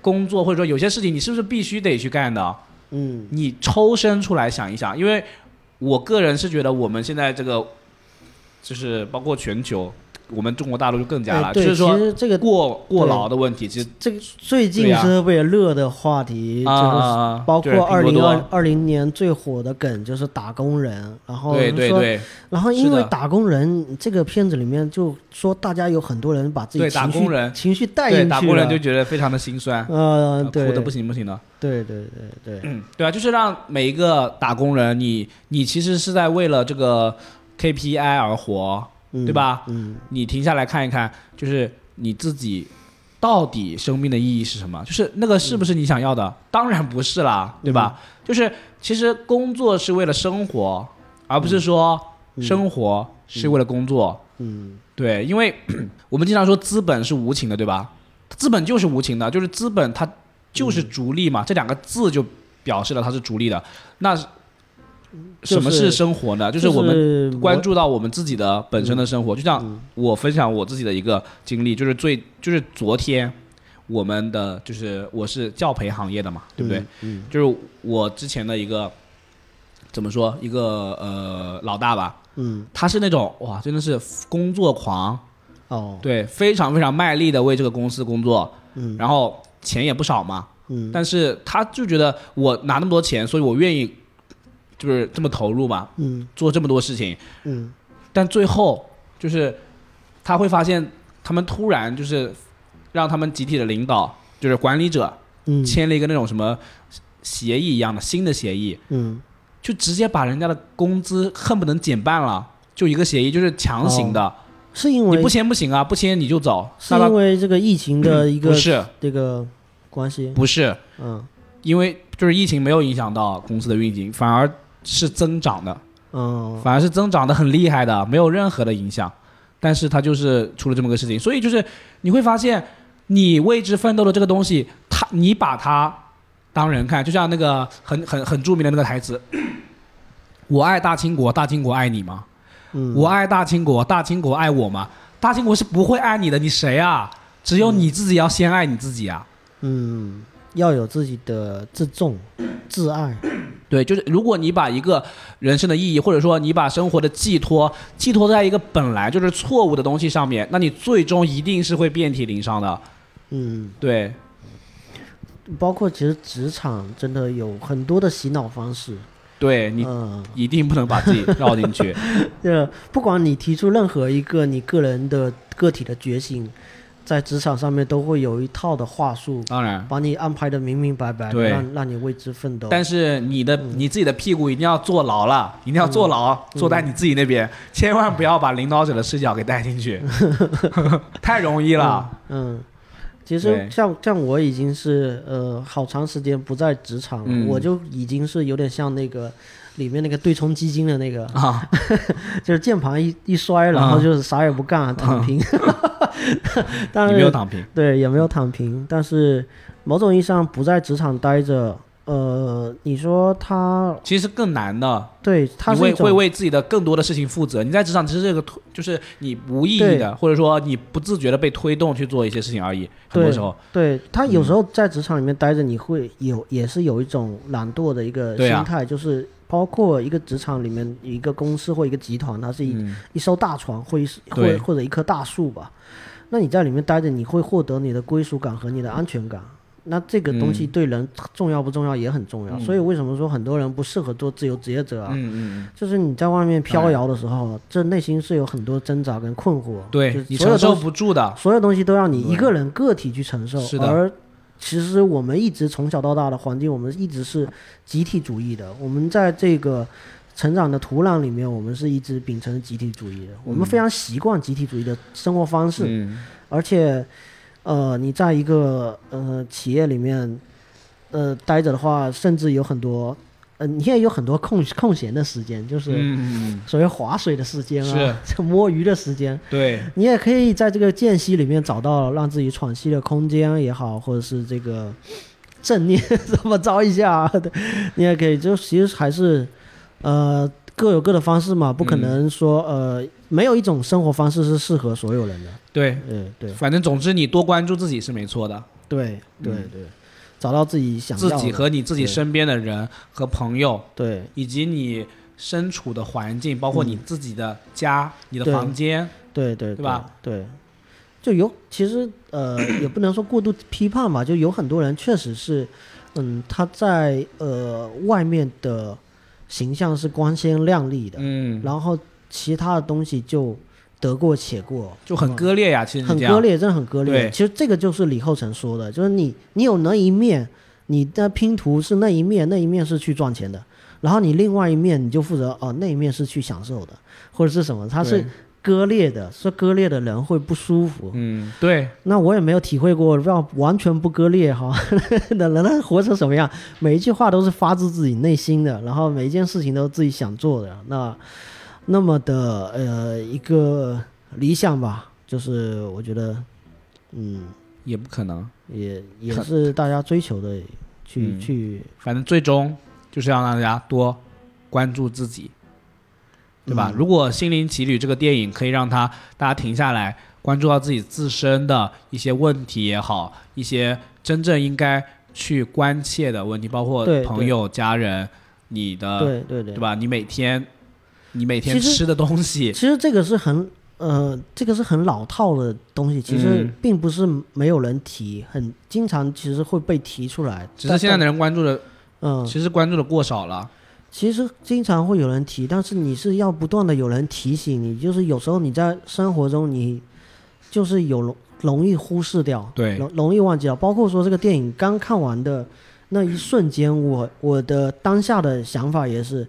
工作或者说有些事情你是不是必须得去干的，嗯，你抽身出来想一想，因为我个人是觉得我们现在这个就是包括全球我们中国大陆就更加了、哎、就是说这个过过劳的问题，其实这个最近是为了热的话题、啊、就是包括二零二零年最火的梗就是打工人，然后对对对，然后因为打工人这个片子里面就说大家有很多人把自己情绪对打工人情绪带进去了，对打工人就觉得非常的心酸，嗯、呃，对，哭的不行不行的，对对对对，嗯，对啊，就是让每一个打工人，你你其实是在为了这个 K P I 而活。对吧、嗯嗯、你停下来看一看，就是你自己到底生命的意义是什么，就是那个是不是你想要的、嗯、当然不是啦，对吧、嗯、就是其实工作是为了生活，而不是说生活是为了工作， 嗯, 嗯，对，因为我们经常说资本是无情的，对吧，资本就是无情的，就是资本它就是逐利嘛、嗯、这两个字就表示了它是逐利的，那什么是生活呢、就是、就是我们关注到我们自己的本身的生活、嗯、就像我分享我自己的一个经历，就是最就是昨天我们的就是我是教培行业的嘛，对不对、嗯嗯、就是我之前的一个怎么说一个呃老大吧，嗯，他是那种哇真的是工作狂哦，对，非常非常卖力的为这个公司工作，嗯，然后钱也不少嘛，嗯，但是他就觉得我拿那么多钱，所以我愿意就是这么投入嘛，嗯，做这么多事情，嗯，但最后就是他会发现他们突然就是让他们集体的领导就是管理者、嗯、签了一个那种什么协议一样的新的协议，嗯，就直接把人家的工资恨不能减半了，就一个协议就是强行的、哦、是因为你不签不行啊，不签你就走，是因为这个疫情的一个、嗯、不是这个关系，不是，嗯，因为就是疫情没有影响到公司的运行，反而是增长的，嗯，反而是增长的很厉害的，没有任何的影响，但是它就是出了这么个事情，所以就是你会发现你为之奋斗的这个东西，它你把它当人看，就像那个很很很著名的那个台词，我爱大清国，大清国爱你吗、嗯、我爱大清国，大清国爱我吗，大清国是不会爱你的，你谁啊，只有你自己要先爱你自己啊，嗯，要有自己的自重自爱，对，就是如果你把一个人生的意义，或者说你把生活的寄托寄托在一个本来就是错误的东西上面，那你最终一定是会遍体鳞伤的，嗯，对，包括其实职场真的有很多的洗脑方式，对，你一定不能把自己绕进去、嗯、不管你提出任何一个你个人的个体的觉醒，在职场上面都会有一套的话术，当然把你安排的明明白白，对，让让你为之奋斗，但是你的、嗯、你自己的屁股一定要坐牢了，一定要坐牢、嗯、坐在你自己那边、嗯、千万不要把领导者的视角给带进去、嗯、太容易了， 嗯, 嗯，其实像像我已经是呃好长时间不在职场了、嗯、我就已经是有点像那个里面那个对冲基金的那个啊，就是键盘一一摔，然后就是啥也不干、啊啊、躺平、啊、但是没有躺平，对，也没有躺平，但是某种意义上不在职场待着，呃你说他其实更难的，对，他是你会会为自己的更多的事情负责，你在职场只是这个就是你无意义的，或者说你不自觉的被推动去做一些事情而已，很多时候，对，他有时候在职场里面待着你会有、嗯、也是有一种懒惰的一个心态、啊、就是包括一个职场里面一个公司或一个集团，它是 一,、嗯、一艘大船或一或或者一棵大树吧，那你在里面待着你会获得你的归属感和你的安全感，那这个东西对人重要不重要也很重要、嗯、所以为什么说很多人不适合做自由职业者啊、嗯嗯、就是你在外面飘摇的时候、嗯、这内心是有很多挣扎跟困惑，对，你承受不住的，所有东西都让你一个人个体去承受，是的，而其实我们一直从小到大的环境，我们一直是集体主义的，我们在这个成长的土壤里面，我们是一直秉承集体主义的，我们非常习惯集体主义的生活方式、嗯、而且呃你在一个呃企业里面呃待着的话，甚至有很多呃，你现在有很多空空闲的时间，就是所谓划水的时间啊，这、嗯、摸鱼的时间，对，你也可以在这个间隙里面找到让自己喘息的空间也好，或者是这个正念怎么着一下、啊，你也可以，就其实还是呃各有各的方式嘛，不可能说、嗯、呃没有一种生活方式是适合所有人的。对，嗯，对，反正总之你多关注自己是没错的。对对对。对嗯，找到自己想要的，自己和你自己身边的人和朋友，对，以及你身处的环境，包括你自己的家、嗯、你的房间，对对 对, 对吧？对，就有其实呃也不能说过度批判吧，就有很多人确实是，嗯，他在呃外面的形象是光鲜亮丽的，嗯，然后其他的东西就得过且过，就很割裂呀、啊嗯、其实很割裂，真的很割裂。其实这个就是李后成说的，就是你你有那一面，你的拼图是那一面，那一面是去赚钱的，然后你另外一面你就负责哦，那一面是去享受的或者是什么，它是割裂的，是割裂的人会不舒服。嗯，对，那我也没有体会过让完全不割裂哈的人活成什么样，每一句话都是发自自己内心的，然后每一件事情都是自己想做的，那那么的呃一个理想吧，就是我觉得嗯也不可能，也也是大家追求的，去、嗯、去反正最终就是要让大家多关注自己，对吧、嗯、如果心灵奇旅这个电影可以让他大家停下来关注到自己自身的一些问题也好，一些真正应该去关切的问题，包括朋友家人，你的对对对，对吧，你每天你每天吃的东西，其实这个是很呃，这个是很老套的东西，其实并不是没有人提，很经常其实会被提出来，只是现在的人关注的，嗯，其实关注的过少了。其实经常会有人提，但是你是要不断的有人提醒你，就是有时候你在生活中你就是有容易忽视掉，对，容易忘记掉。包括说这个电影刚看完的那一瞬间，我我的当下的想法也是。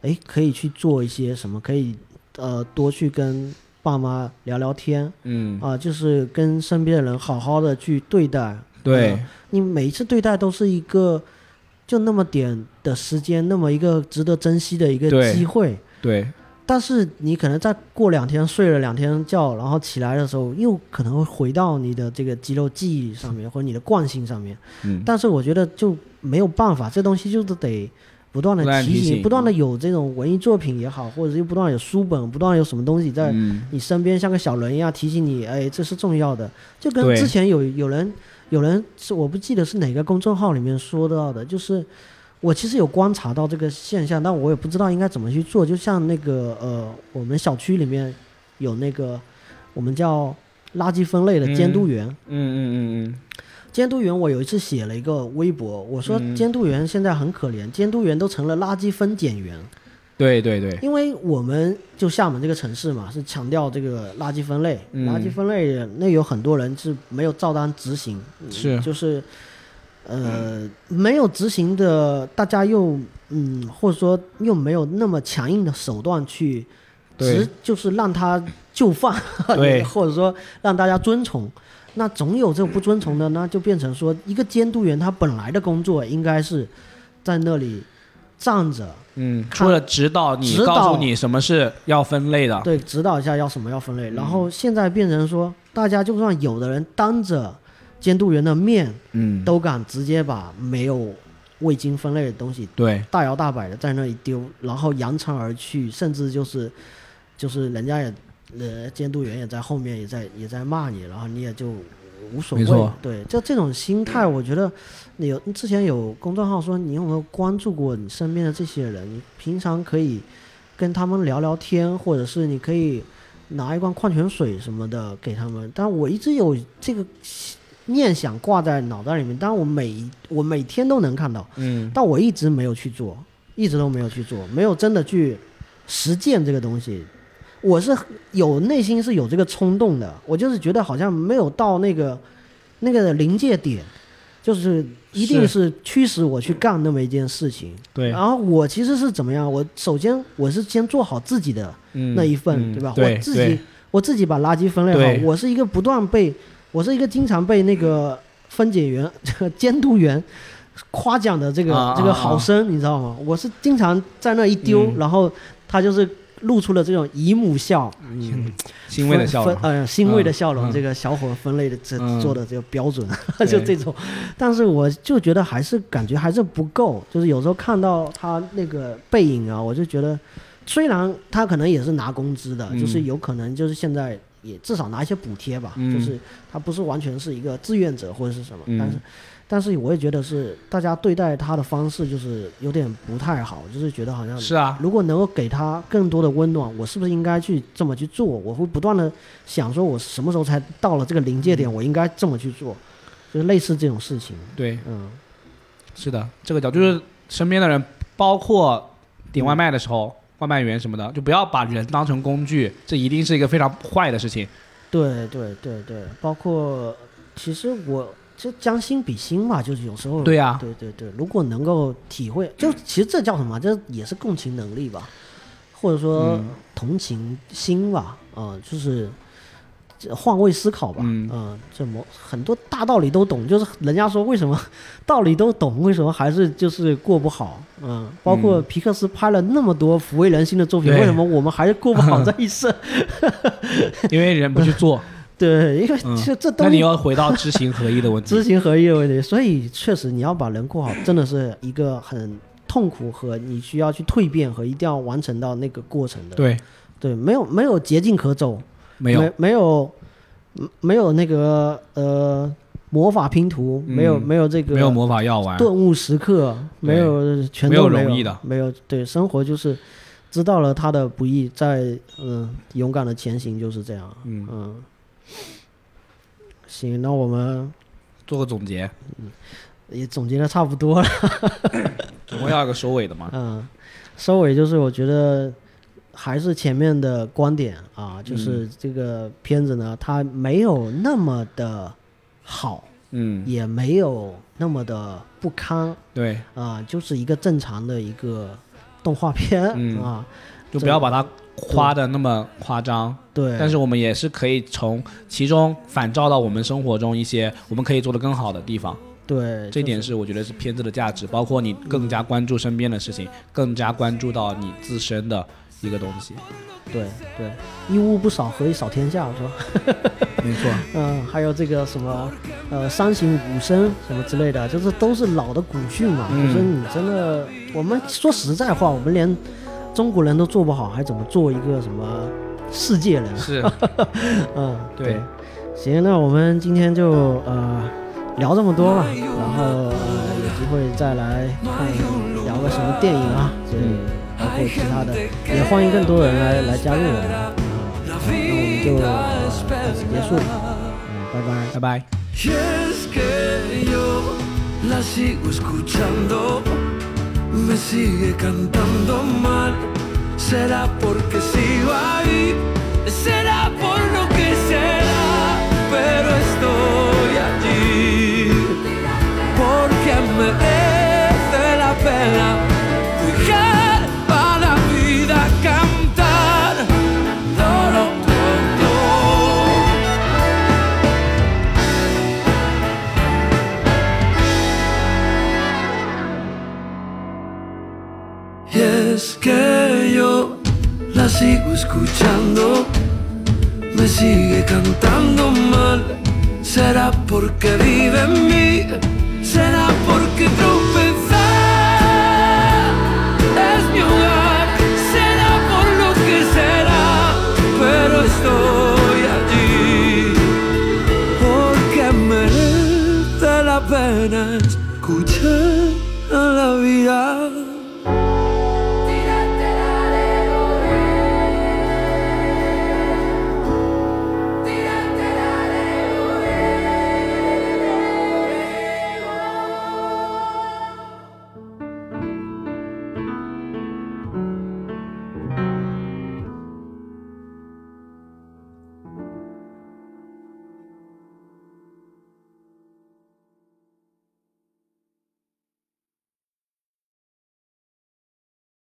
哎，可以去做一些什么？可以，呃，多去跟爸妈聊聊天，嗯，啊、呃，就是跟身边的人好好的去对待。对、呃，你每一次对待都是一个，就那么点的时间，那么一个值得珍惜的一个机会。对。对，但是你可能再过两天睡了两天觉，然后起来的时候，又可能会回到你的这个肌肉记忆上面，或者你的惯性上面。嗯。但是我觉得就没有办法，这东西就是得。不断的提醒，不断的有这种文艺作品也好，或者是不断的有书本，不断的有什么东西在你身边，像个小人一样提醒你，哎，这是重要的。就跟之前有有人有人是我不记得是哪个公众号里面说到的，就是我其实有观察到这个现象，但我也不知道应该怎么去做。就像那个呃，我们小区里面有那个我们叫垃圾分类的监督员，嗯嗯嗯嗯。监督员，我有一次写了一个微博，我说监督员现在很可怜，嗯、监督员都成了垃圾分拣员。对对对，因为我们就厦门这个城市嘛，是强调这个垃圾分类，嗯、垃圾分类那有很多人是没有照单执行，是、嗯、就是呃、嗯、没有执行的，大家又嗯或者说又没有那么强硬的手段去执，就是让他就范，或者说让大家遵从。那总有这种不遵从的，那就变成说一个监督员他本来的工作应该是在那里站着，嗯，除了指导你，指导告诉你什么是要分类的，对，指导一下要什么要分类、嗯、然后现在变成说大家就算有的人当着监督员的面，嗯，都敢直接把没有未经分类的东西对大摇大摆的在那里丢，然后扬长而去，甚至就是就是人家也呃，监督员也在后面，也在也在骂你，然后你也就无所谓。对，就这种心态，我觉得你有之前有公众号说，你有没有关注过你身边的这些人？你平常可以跟他们聊聊天，或者是你可以拿一罐矿泉水什么的给他们。但我一直有这个念想挂在脑袋里面，但我每我每天都能看到，嗯，但我一直没有去做，一直都没有去做，没有真的去实践这个东西。我是有内心是有这个冲动的，我就是觉得好像没有到那个那个临界点，就是一定是驱使我去干那么一件事情。对。然后我其实是怎么样？我首先我是先做好自己的那一份，嗯、对吧？对我自己我自己把垃圾分类好。我是一个不断被我是一个经常被那个分拣员、监督员夸奖的这个、啊、这个好声、啊、你知道吗？我是经常在那一丢、嗯、然后他就是露出了这种姨母笑、嗯、欣慰的笑容，呃欣慰的笑容、嗯、这个小伙分类的这、嗯、做的这个标准、嗯、就这种。但是我就觉得还是感觉还是不够，就是有时候看到他那个背影啊，我就觉得虽然他可能也是拿工资的、嗯、就是有可能就是现在也至少拿一些补贴吧、嗯、就是他不是完全是一个志愿者或者是什么、嗯、但是但是我也觉得是大家对待他的方式就是有点不太好，就是觉得好像是啊，如果能够给他更多的温暖，我是不是应该去这么去做？我会不断的想说我什么时候才到了这个临界点、嗯、我应该这么去做，就是类似这种事情。对，嗯，是的，这个角度就是身边的人，包括点外卖的时候、嗯、外卖员什么的，就不要把人当成工具，这一定是一个非常坏的事情。对对对对，包括其实我就将心比心嘛，就是有时候，对啊，对对对，如果能够体会，就其实这叫什么？这也是共情能力吧，或者说同情心吧，啊、嗯呃，就是换位思考吧，嗯，呃、这么很多大道理都懂，就是人家说为什么道理都懂，为什么还是就是过不好？嗯、呃，包括皮克斯拍了那么多抚慰人心的作品，为什么我们还是过不好这一生？因为人不去做。对，因为这这东西、嗯、那你要回到知行合一的问题，知行合一的问题。所以确实，你要把人过好，真的是一个很痛苦和你需要去蜕变和一定要完成到那个过程的。对，对，没有没有捷径可走，没有没没有没有那个呃魔法拼图，没有、嗯、没有这个没有魔法药丸，顿悟时刻没有，全都没有，没有容易的，没有。对，生活就是知道了他的不易，在嗯、呃、勇敢的前行，就是这样。嗯嗯。行，那我们做个总结、嗯、也总结的差不多了总会要个收尾的嘛。嗯，收尾就是我觉得还是前面的观点啊，就是这个片子呢、嗯、它没有那么的好，嗯，也没有那么的不堪，对啊、呃、就是一个正常的一个动画片、嗯、啊，就不要把它夸的那么夸张，对，但是我们也是可以从其中反照到我们生活中一些我们可以做得更好的地方。对，这点是我觉得是片子的价值，包括你更加关注身边的事情、嗯、更加关注到你自身的一个东西。对对，一屋不扫，何以扫天下，是吧？没错，嗯，还有这个什么呃三省吾身什么之类的，就是都是老的古训嘛、嗯、就是你真的，我们说实在话，我们连中国人都做不好，还怎么做一个什么世界人？是，嗯，对，对。行，那我们今天就呃聊这么多吧，然后、呃、有机会再来看聊个什么电影啊，所以包括其他的，也欢迎更多人来来加入我们。嗯、那我们就、呃、结束，嗯，拜拜，拜拜。Me sigue cantando mal, será porque sigo ahí, será por lo que será, pero estoy allí, porque merece la pena dejar a la vida cantar. No, no, es que yo la sigo escuchando, me sigue cantando mal, será porque vive en mí, será porque tropezar es mi hogar, será por lo que será, pero estoy allí, porque merece la pena escuchar a la vida.